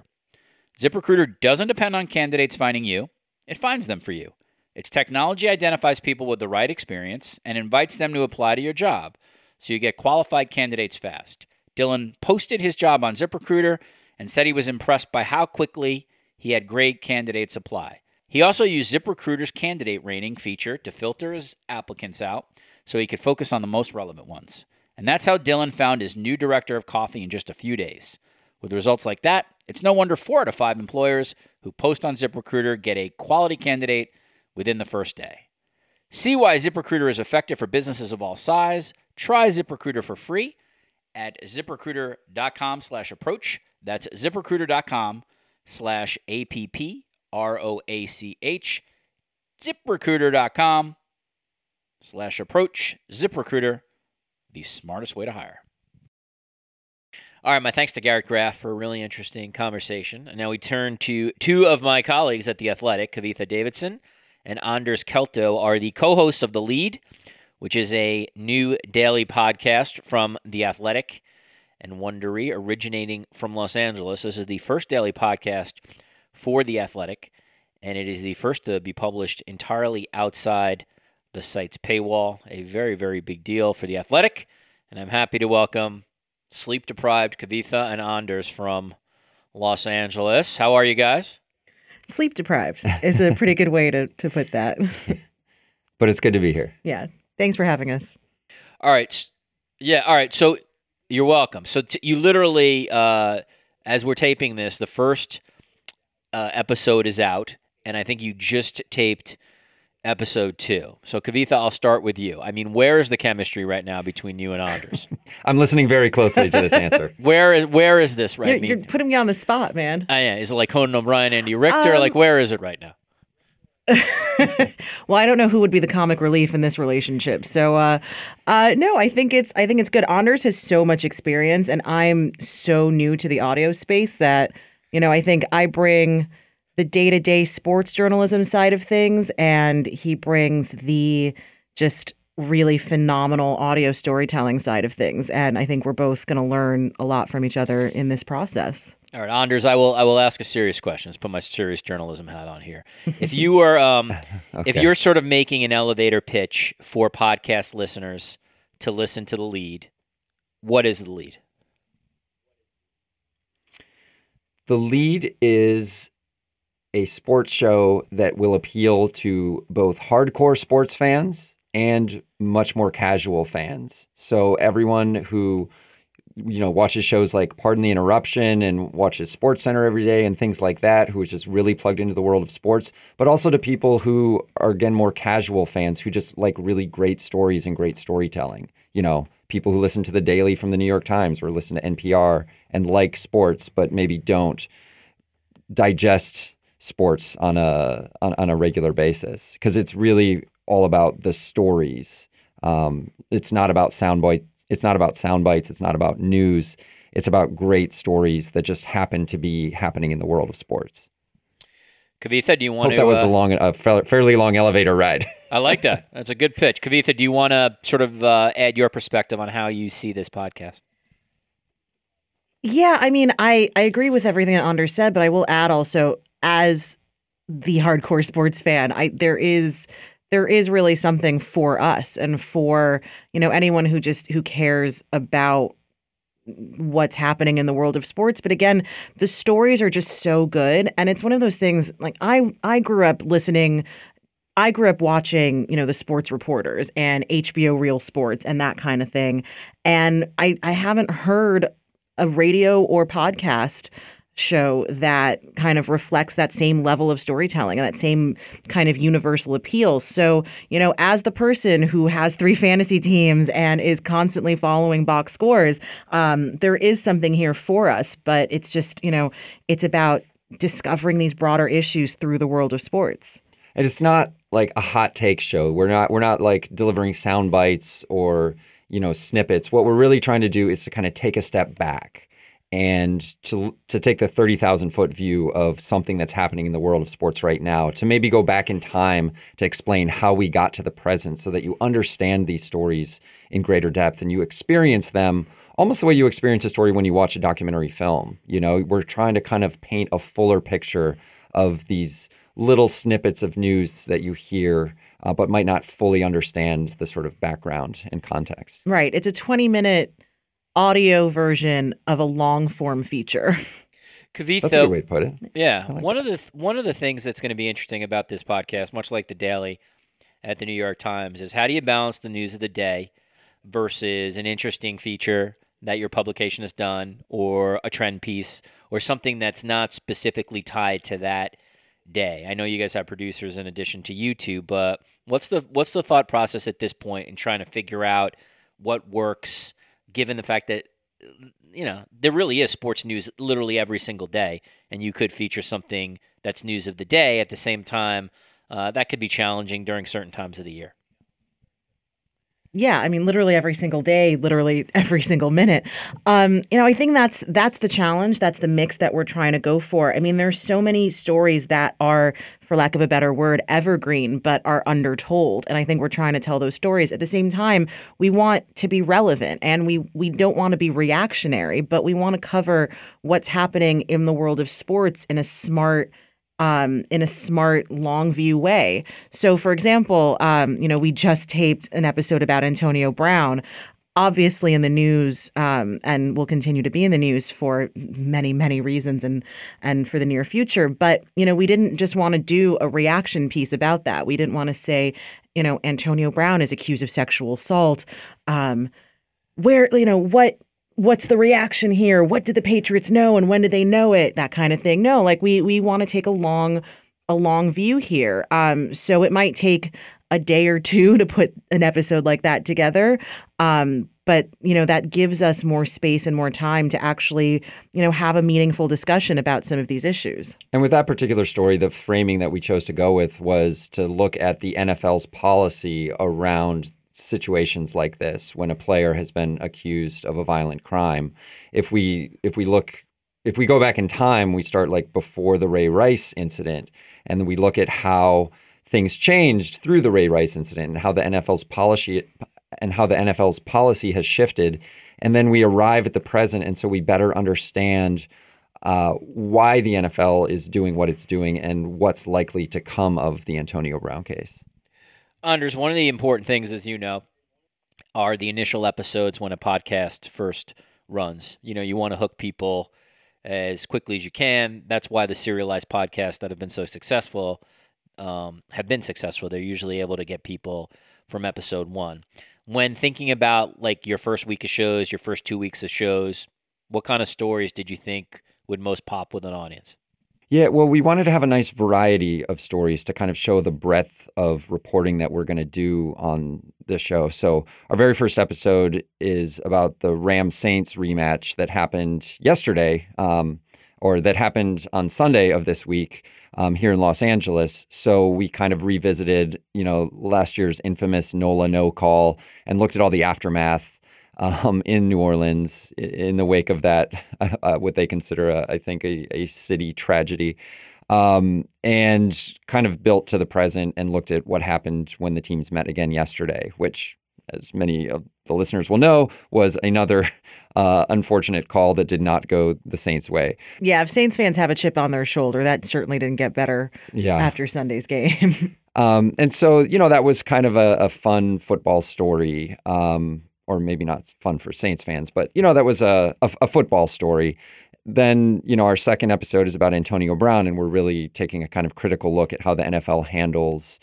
ZipRecruiter doesn't depend on candidates finding you. It finds them for you. Its technology identifies people with the right experience and invites them to apply to your job, so you get qualified candidates fast. Dylan posted his job on ZipRecruiter and said he was impressed by how quickly he had great candidates apply. He also used ZipRecruiter's candidate rating feature to filter his applicants out so he could focus on the most relevant ones. And that's how Dylan found his new director of coffee in just a few days. With results like that, it's no wonder 4 out of 5 employers who post on ZipRecruiter get a quality candidate within the first day. See why ZipRecruiter is effective for businesses of all sizes. Try ZipRecruiter for free at ZipRecruiter.com/approach. That's ZipRecruiter.com/APPROACH. ZipRecruiter.com/approach. ZipRecruiter, the smartest way to hire. All right, my thanks to Garrett Graff for a really interesting conversation. And now we turn to two of my colleagues at The Athletic, Kavitha Davidson and Anders Kelto, are the co-hosts of The Lead, which is a new daily podcast from The Athletic and Wondery, originating from Los Angeles. This is the first daily podcast for The Athletic, and it is the first to be published entirely outside the site's paywall. A very, very big deal for The Athletic, and I'm happy to welcome sleep-deprived Kavitha and Anders from Los Angeles. How are you guys? Sleep-deprived is a pretty good way to put that. But it's good to be here. Yeah. Thanks for having us. All right. Yeah. All right. So you're welcome. So you literally, as we're taping this, the first episode is out, and I think you just taped episode 2. So Kavitha, I'll start with you. I mean, where is the chemistry right now between you and Anders? I'm listening very closely to this answer. Where is this right now? You're putting me on the spot, man. I am. Is it like Conan O'Brien, Andy Richter? Where is it right now? Well, I don't know who would be the comic relief in this relationship. So, no, I think it's good. Anders has so much experience, and I'm so new to the audio space that, you know, I think I bring the day-to-day sports journalism side of things, and he brings the just really phenomenal audio storytelling side of things. And I think we're both going to learn a lot from each other in this process. All right, Anders, I will ask a serious question. Let's put my serious journalism hat on here. If you were, okay. If you're sort of making an elevator pitch for podcast listeners to listen to The Lead, what is The Lead? The Lead is a sports show that will appeal to both hardcore sports fans and much more casual fans. So everyone who, you know, watches shows like Pardon the Interruption and watches SportsCenter every day and things like that, who is just really plugged into the world of sports, but also to people who are, again, more casual fans who just like really great stories and great storytelling. You know, people who listen to The Daily from the New York Times or listen to NPR and like sports, but maybe don't digest sports on a regular basis, because it's really all about the stories. It's not about soundbite. It's not about sound bites. It's not about news. It's about great stories that just happen to be happening in the world of sports. Kavitha, do you want that was a fairly long elevator ride. I like that. That's a good pitch. Kavitha, do you want to sort of add your perspective on how you see this podcast? Yeah, I mean, I agree with everything that Anders said, but I will add also, as the hardcore sports fan, there is really something for us and for, you know, anyone who cares about what's happening in the world of sports. But again, the stories are just so good. And it's one of those things, like I grew up watching, you know, the sports reporters and HBO Real Sports and that kind of thing. And I haven't heard a radio or podcast show that kind of reflects that same level of storytelling and that same kind of universal appeal. So, you know, as the person who has 3 fantasy teams and is constantly following box scores, there is something here for us, but it's just, you know, it's about discovering these broader issues through the world of sports. And it's not like a hot take show. We're not like delivering sound bites or, you know, snippets. What we're really trying to do is to kind of take a step back and to take the 30,000-foot view of something that's happening in the world of sports right now, to maybe go back in time to explain how we got to the present so that you understand these stories in greater depth and you experience them almost the way you experience a story when you watch a documentary film. You know, we're trying to kind of paint a fuller picture of these little snippets of news that you hear, but might not fully understand the sort of background and context. Right. It's a 20-minute audio version of a long form feature. Kavitha, that's a good way to put it. Yeah, like one of the things that's going to be interesting about this podcast, much like The Daily at the New York Times, is how do you balance the news of the day versus an interesting feature that your publication has done, or a trend piece, or something that's not specifically tied to that day? I know you guys have producers in addition to you two, but what's the thought process at this point in trying to figure out what works, given the fact that, you know, there really is sports news literally every single day, and you could feature something that's news of the day at the same time. That could be challenging during certain times of the year. Yeah, I mean, literally every single day, literally every single minute. I think that's the challenge. That's the mix that we're trying to go for. I mean, there's so many stories that are, for lack of a better word, evergreen, but are undertold. And I think we're trying to tell those stories. At the same time, we want to be relevant, and we don't want to be reactionary, but we want to cover what's happening in the world of sports in a smart way. In a smart, long view way. So, for example, we just taped an episode about Antonio Brown, obviously in the news, and will continue to be in the news for many, many reasons and for the near future. But, we didn't just want to do a reaction piece about that. We didn't want to say, Antonio Brown is accused of sexual assault. What's the reaction here? What did the Patriots know, and when did they know it? That kind of thing. No, like we want to take a long view here. So it might take a day or two to put an episode like that together. But, that gives us more space and more time to actually, have a meaningful discussion about some of these issues. And with that particular story, the framing that we chose to go with was to look at the NFL's policy around situations like this when a player has been accused of a violent crime. If we go back in time, we start like before the Ray Rice incident, and then we look at how things changed through the Ray Rice incident and how the NFL's policy has shifted, and then we arrive at the present, and so we better understand why the NFL is doing what it's doing and what's likely to come of the Antonio Brown case. Anders, one of the important things, as you know, are the initial episodes when a podcast first runs. You want to hook people as quickly as you can. That's why the serialized podcasts that have been so successful have been successful. They're usually able to get people from episode one. When thinking about like your first week of shows, your first 2 weeks of shows, what kind of stories did you think would most pop with an audience? Yeah, well, we wanted to have a nice variety of stories to kind of show the breadth of reporting that we're going to do on the show. So our very first episode is about the Rams-Saints rematch that happened yesterday, or that happened on Sunday of this week here in Los Angeles. So we kind of revisited, last year's infamous NOLA no call and looked at all the aftermath in New Orleans, in the wake of that, what they consider, a city tragedy, and kind of built to the present and looked at what happened when the teams met again yesterday, which, as many of the listeners will know, was another unfortunate call that did not go the Saints' way. Yeah, if Saints fans have a chip on their shoulder, that certainly didn't get better after Sunday's game. And so, that was kind of a fun football story, or maybe not fun for Saints fans, but, that was a football story. Then, our second episode is about Antonio Brown, and we're really taking a kind of critical look at how the NFL handles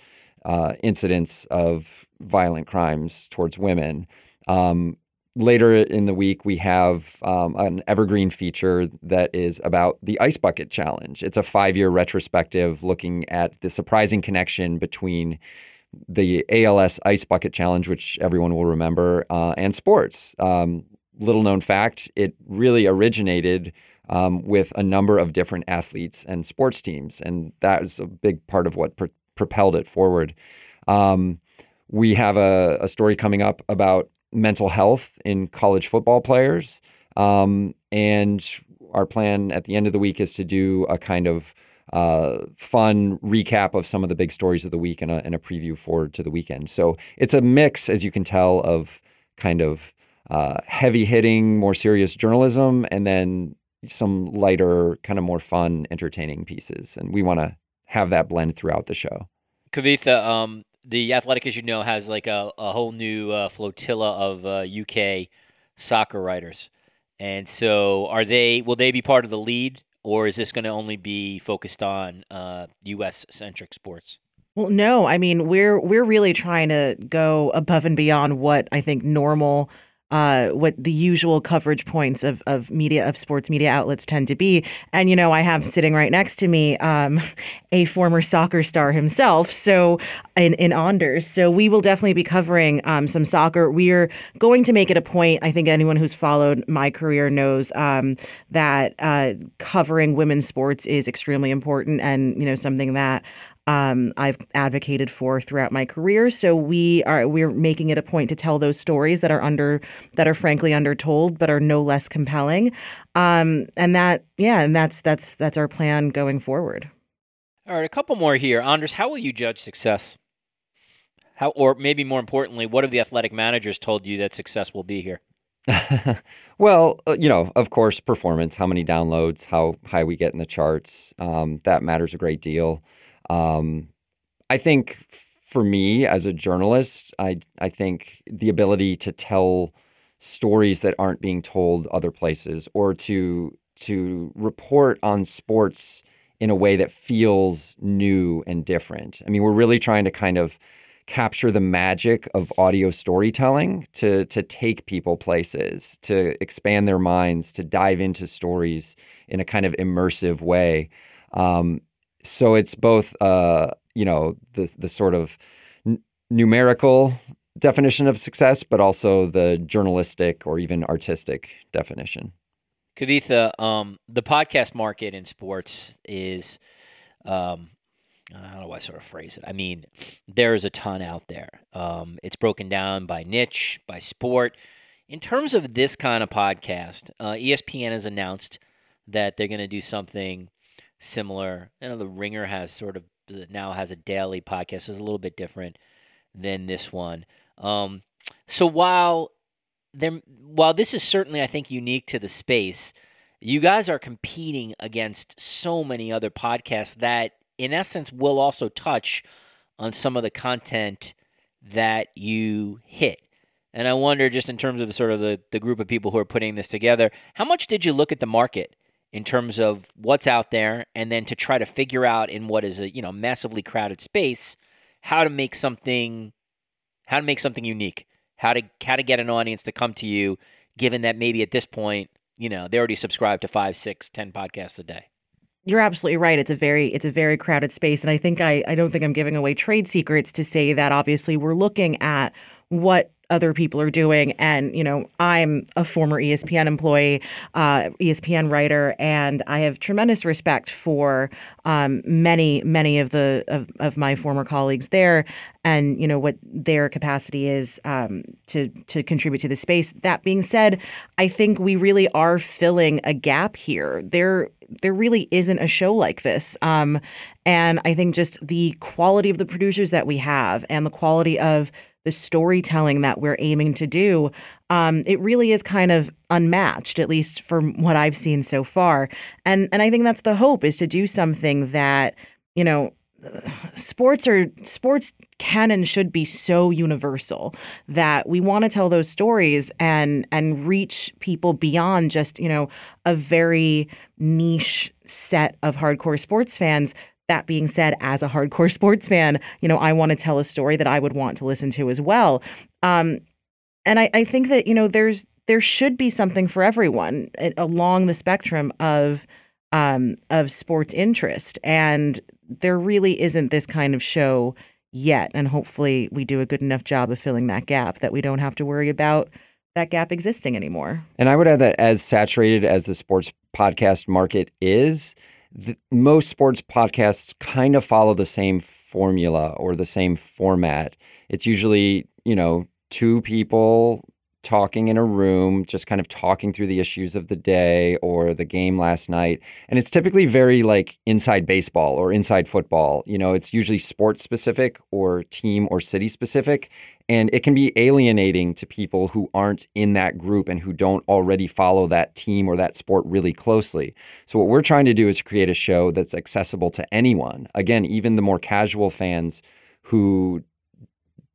incidents of violent crimes towards women. Later in the week, we have an evergreen feature that is about the Ice Bucket Challenge. It's a 5-year retrospective looking at the surprising connection between the ALS Ice Bucket Challenge, which everyone will remember, and sports. Little known fact, it really originated with a number of different athletes and sports teams, and that is a big part of what propelled it forward. We have a story coming up about mental health in college football players, and our plan at the end of the week is to do a kind of fun recap of some of the big stories of the week and a preview forward to the weekend. So it's a mix, as you can tell, of kind of heavy hitting, more serious journalism, and then some lighter, kind of more fun, entertaining pieces. And we want to have that blend throughout the show. Kavitha, The Athletic, as you know, has like a whole new flotilla of UK soccer writers. And so will they be part of The Lead? Or is this going to only be focused on U.S.-centric sports? Well, no. I mean, we're really trying to go above and beyond what I think normal what the usual coverage points of media, of sports media outlets tend to be. And, you know, I have sitting right next to me a former soccer star himself, so in Anders. So we will definitely be covering some soccer. We're going to make it a point, I think anyone who's followed my career knows that covering women's sports is extremely important and, you know, something that I've advocated for throughout my career. So we're making it a point to tell those stories that are frankly undertold, but are no less compelling. And that's our plan going forward. All right, a couple more here. Anders, how will you judge success? How, or maybe more importantly, what have the athletic managers told you that success will be here? Well, you know, of course, performance, how many downloads, how high we get in the charts, that matters a great deal. I think for me as a journalist, I think the ability to tell stories that aren't being told other places, or to report on sports in a way that feels new and different. I mean, we're really trying to kind of capture the magic of audio storytelling, to take people places, to expand their minds, to dive into stories in a kind of immersive way. So it's both, you know, the sort of numerical definition of success, but also the journalistic or even artistic definition. Kavitha, the podcast market in sports is, how do I sort of phrase it? I mean, there is a ton out there. It's broken down by niche, by sport. In terms of this kind of podcast, ESPN has announced that they're going to do something similar. You know, the Ringer now has a daily podcast, so it's a little bit different than this one. So while this is certainly, I think, unique to the space, you guys are competing against so many other podcasts that, in essence, will also touch on some of the content that you hit. And I wonder, just in terms of sort of the group of people who are putting this together, how much did you look at the market in terms of what's out there, and then to try to figure out in what is a, you know, massively crowded space, how to make something unique, how to get an audience to come to you, given that maybe at this point, you know, they already subscribe to 5, 6, 10 podcasts a day. You're absolutely right. It's a very crowded space. And I think I don't think I'm giving away trade secrets to say that obviously we're looking at what other people are doing. And, you know, I'm a former ESPN employee, ESPN writer, and I have tremendous respect for many of my former colleagues there, and, you know, what their capacity is to contribute to the space. That being said, I think we really are filling a gap here. There really isn't a show like this. And I think just the quality of the producers that we have and the quality of the storytelling that we're aiming to do, it really is kind of unmatched, at least from what I've seen so far. And I think that's the hope, is to do something that, you know, sports can and should be so universal that we want to tell those stories and reach people beyond just, you know, a very niche set of hardcore sports fans. That being said, as a hardcore sports fan, you know, I want to tell a story that I would want to listen to as well. And I think that, you know, there should be something for everyone along the spectrum of sports interest. And there really isn't this kind of show yet. And hopefully we do a good enough job of filling that gap that we don't have to worry about that gap existing anymore. And I would add that as saturated as the sports podcast market is, most sports podcasts kind of follow the same formula or the same format. It's usually, you know, two people talking in a room, just kind of talking through the issues of the day or the game last night. And it's typically very like inside baseball or inside football. You know, it's usually sports specific or team or city specific. And it can be alienating to people who aren't in that group and who don't already follow that team or that sport really closely. So what we're trying to do is create a show that's accessible to anyone. Again, even the more casual fans who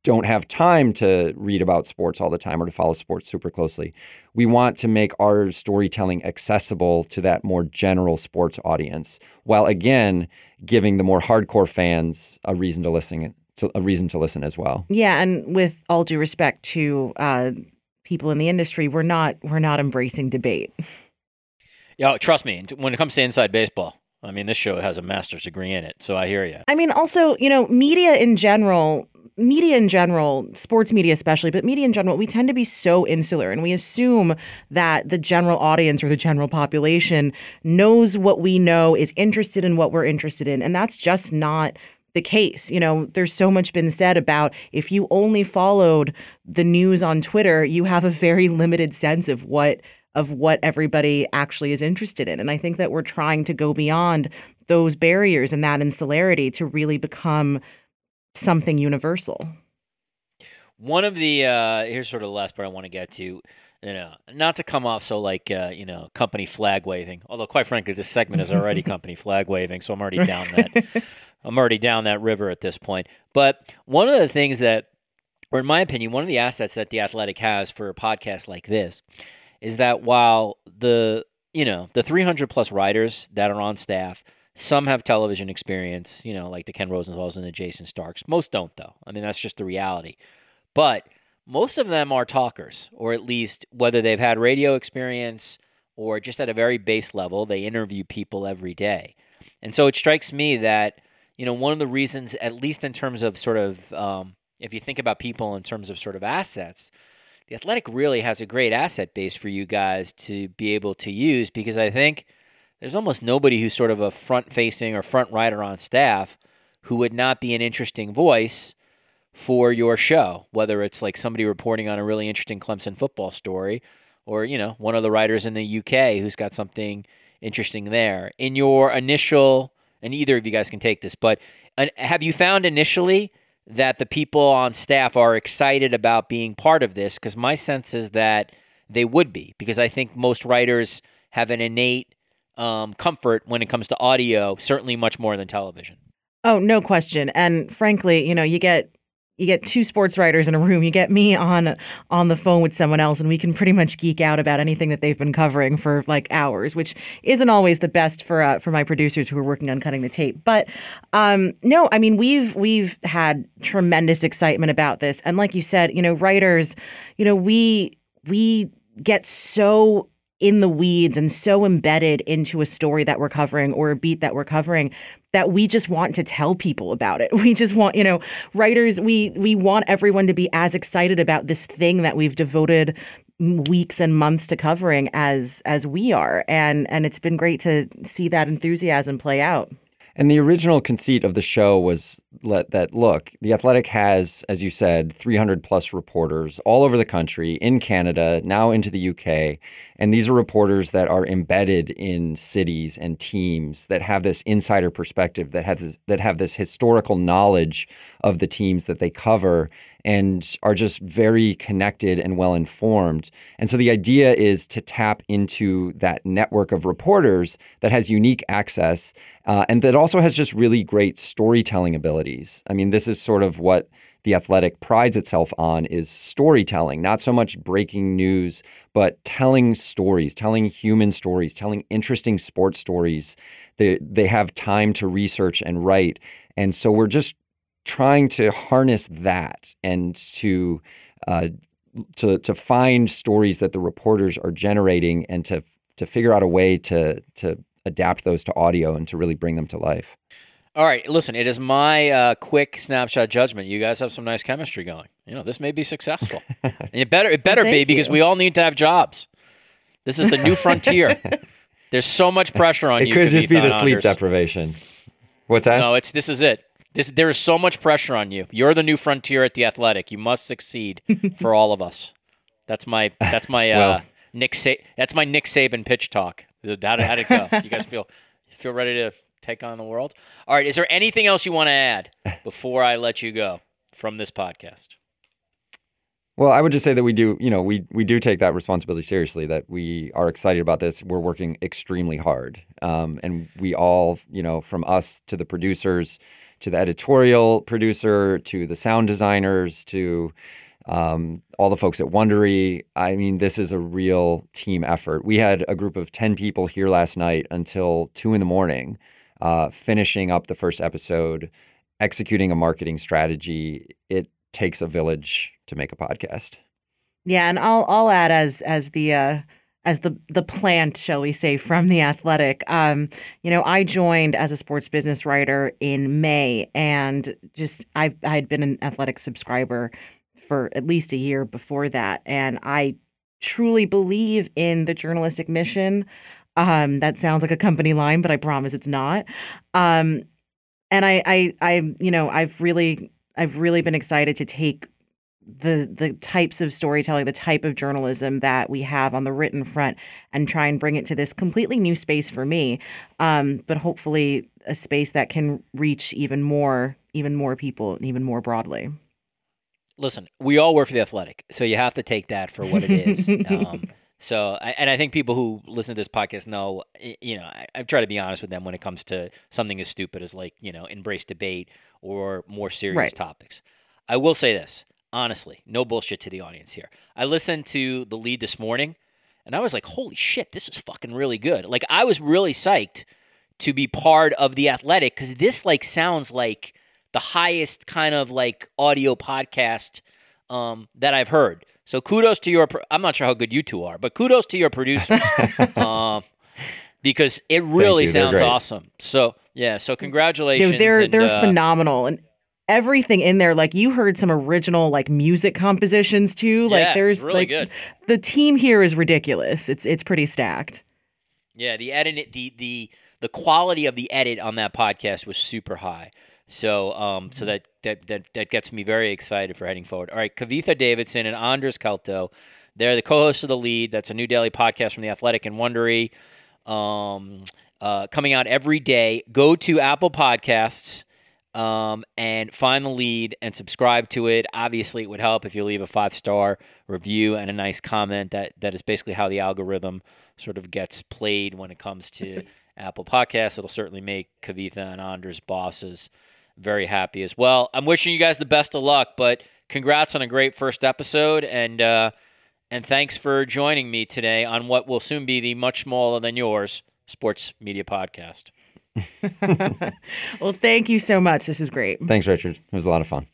don't have time to read about sports all the time or to follow sports super closely. We want to make our storytelling accessible to that more general sports audience, while again, giving the more hardcore fans a reason to listen as well. Yeah, and with all due respect to people in the industry, we're not embracing debate. Yeah, trust me, when it comes to inside baseball, I mean, this show has a master's degree in it, so I hear you. I mean, also, you know, media in general, sports media especially, but media in general, we tend to be so insular, and we assume that the general audience or the general population knows what we know, is interested in what we're interested in, and that's just not the case. You know, there's so much been said about if you only followed the news on Twitter, you have a very limited sense of what everybody actually is interested in. And I think that we're trying to go beyond those barriers and that insularity to really become something universal. One of the, here's sort of the last part I want to get to, you know, not to come off so like, you know, company flag waving, although quite frankly, this segment is already company flag waving. So I'm already down that river at this point. But one of the things that, or in my opinion, one of the assets that The Athletic has for a podcast like this is that while the, you know, the 300 plus writers that are on staff, some have television experience, you know, like the Ken Rosenthal's and the Jason Starks. Most don't, though. I mean, that's just the reality. But most of them are talkers, or at least whether they've had radio experience or just at a very base level, they interview people every day. And so it strikes me that, you know, one of the reasons, at least in terms of sort of, if you think about people in terms of sort of assets, The Athletic really has a great asset base for you guys to be able to use, because I think there's almost nobody who's sort of a front-facing or front writer on staff who would not be an interesting voice for your show, whether it's like somebody reporting on a really interesting Clemson football story or, you know, one of the writers in the UK who's got something interesting there. In your initial, and either of you guys can take this, but have you found initially that the people on staff are excited about being part of this? Because my sense is that they would be, because I think most writers have an innate comfort when it comes to audio, certainly much more than television. Oh, no question. And frankly, you know, you get two sports writers in a room, you get me on the phone with someone else, and we can pretty much geek out about anything that they've been covering for like hours, which isn't always the best for my producers who are working on cutting the tape. But no, I mean, we've had tremendous excitement about this. And like you said, you know, writers, you know, we get so in the weeds and so embedded into a story that we're covering or a beat that we're covering that we just want to tell people about it. We just want, you know, writers, we want everyone to be as excited about this thing that we've devoted weeks and months to covering as we are. And it's been great to see that enthusiasm play out. And the original conceit of the show was that, look, The Athletic has, as you said, 300 plus reporters all over the country, in Canada, now into the UK. And these are reporters that are embedded in cities and teams that have this insider perspective, that have this historical knowledge of the teams that they cover and are just very connected and well-informed. And so the idea is to tap into that network of reporters that has unique access and that also has just really great storytelling abilities. I mean, this is sort of what The Athletic prides itself on, is storytelling, not so much breaking news, but telling stories, telling human stories, telling interesting sports stories. They have time to research and write. And so we're just trying to harness that and to find stories that the reporters are generating and to figure out a way to adapt those to audio and to really bring them to life. All right, listen, it is my quick snapshot judgment. You guys have some nice chemistry going. You know, this may be successful. And it better be, because we all need to have jobs. This is the new frontier. There's so much pressure on you. It could just be the sleep deprivation. What's that? No, this is it. There is so much pressure on you. You're the new frontier at The Athletic. You must succeed for all of us. That's my that's my Nick Saban pitch talk. How'd it go? You guys feel ready to take on the world? All right. Is there anything else you want to add before I let you go from this podcast? Well, I would just say that we do, you know, we do take that responsibility seriously, that we are excited about this. We're working extremely hard. And we all, you know, from us to the producers, to the editorial producer, to the sound designers, to all the folks at Wondery. I mean, this is a real team effort. We had a group of 10 people here last night until 2 a.m, finishing up the first episode, executing a marketing strategy. It takes a village to make a podcast. Yeah, and I'll add as the plant, shall we say, from The Athletic. I joined as a sports business writer in May, and just I had been an Athletic subscriber for at least a year before that, and I truly believe in the journalistic mission. That sounds like a company line, but I promise it's not. And I've really been excited to take the types of storytelling, the type of journalism that we have on the written front and try and bring it to this completely new space for me, but hopefully a space that can reach even more people and even more broadly. Listen, we all work for The Athletic, so you have to take that for what it is. And I think people who listen to this podcast know, I try to be honest with them when it comes to something as stupid as embrace debate or more serious topics. I will say this. Honestly, no bullshit to the audience here. I listened to The Lead this morning, and I was like, holy shit, this is fucking really good. Like, I was really psyched to be part of The Athletic because this, sounds like the highest kind of, audio podcast that I've heard. So kudos to your I'm not sure how good you two are, but kudos to your producers because it really sounds awesome. So, yeah, so congratulations. They're phenomenal. And everything in there, you heard some original music compositions too. There's really good. The team here is ridiculous. It's pretty stacked. Yeah, the edit, the quality of the edit on that podcast was super high. So that gets me very excited for heading forward. All right, Kavitha Davidson and Anders Kelto, they're the co-hosts of The Lead. That's a new daily podcast from The Athletic and Wondery, coming out every day. Go to Apple Podcasts. And find The Lead and subscribe to it. Obviously, it would help if you leave a 5-star review and a nice comment. That is basically how the algorithm sort of gets played when it comes to Apple Podcasts. It'll certainly make Kavitha and Anders' bosses very happy as well. I'm wishing you guys the best of luck, but congrats on a great first episode, and thanks for joining me today on what will soon be the much smaller than yours sports media podcast. Well, thank you so much. This is great. Thanks, Richard. It was a lot of fun.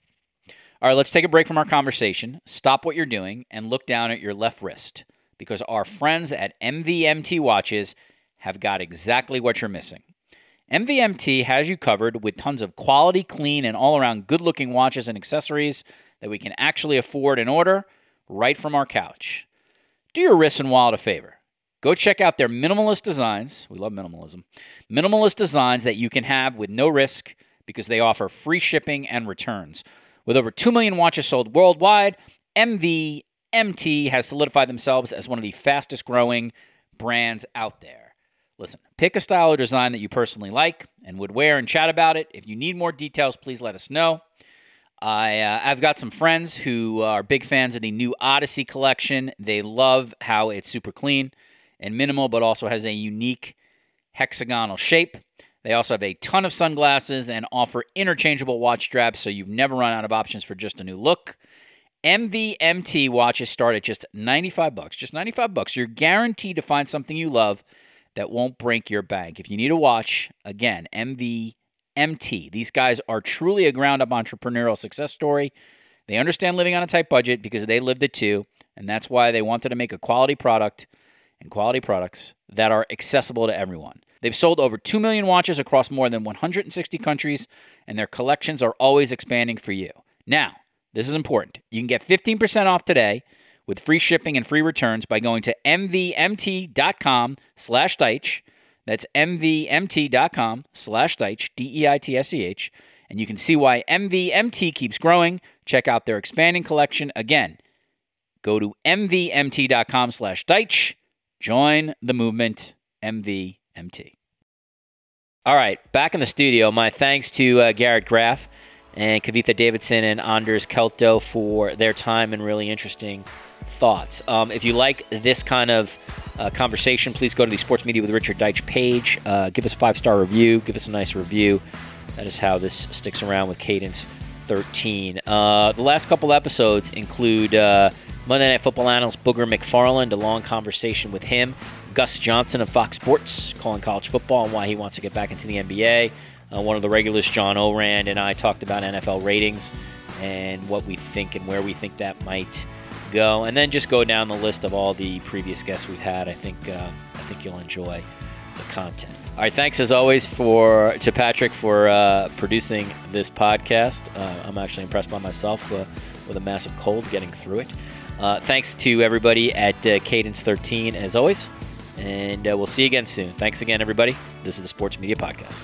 All right, let's take a break from our conversation. Stop what you're doing and look down at your left wrist because our friends at MVMT watches have got exactly what you're missing. MVMT has you covered with tons of quality, clean, and all-around good-looking watches and accessories that we can actually afford and order right from our couch. Do your wrist and wallet a favor. Go check out their minimalist designs. We love minimalism. Minimalist designs that you can have with no risk because they offer free shipping and returns. With over 2 million watches sold worldwide, MVMT has solidified themselves as one of the fastest growing brands out there. Listen, pick a style or design that you personally like and would wear and chat about it. If you need more details, please let us know. I've got some friends who are big fans of the new Odyssey collection. They love how it's super clean and minimal, but also has a unique hexagonal shape. They also have a ton of sunglasses and offer interchangeable watch straps, so you've never run out of options for just a new look. MVMT watches start at just $95. Just $95. You're guaranteed to find something you love that won't break your bank. If you need a watch, again, MVMT. These guys are truly a ground-up entrepreneurial success story. They understand living on a tight budget because they lived it too, and that's why they wanted to make a quality product and quality products that are accessible to everyone. They've sold over 2 million watches across more than 160 countries, and their collections are always expanding for you. Now, this is important. You can get 15% off today with free shipping and free returns by going to mvmt.com/Deitch. That's mvmt.com/Deitch, D-E-I-T-S-E-H. And you can see why MVMT keeps growing. Check out their expanding collection. Again, go to mvmt.com/Deitch. Join the movement, MVMT. All right, back in the studio, my thanks to Garrett Graff and Kavitha Davidson and Anders Kelto for their time and really interesting thoughts. If you like this kind of conversation, please go to the Sports Media with Richard Deitch page. Give us a 5-star review. Give us a nice review. That is how this sticks around with Cadence 13. The last couple episodes include Monday Night Football analyst Booger McFarland, a long conversation with him. Gus Johnson of Fox Sports calling college football and why he wants to get back into the NBA. One of the regulars, John Orand, and I talked about NFL ratings and what we think and where we think that might go. And then just go down the list of all the previous guests we've had. I think you'll enjoy the content. All right, thanks as always to Patrick for producing this podcast. I'm actually impressed by myself with a massive cold getting through it. Thanks to everybody at Cadence 13 as always, and we'll see you again soon. Thanks again, everybody. This is the Sports Media Podcast.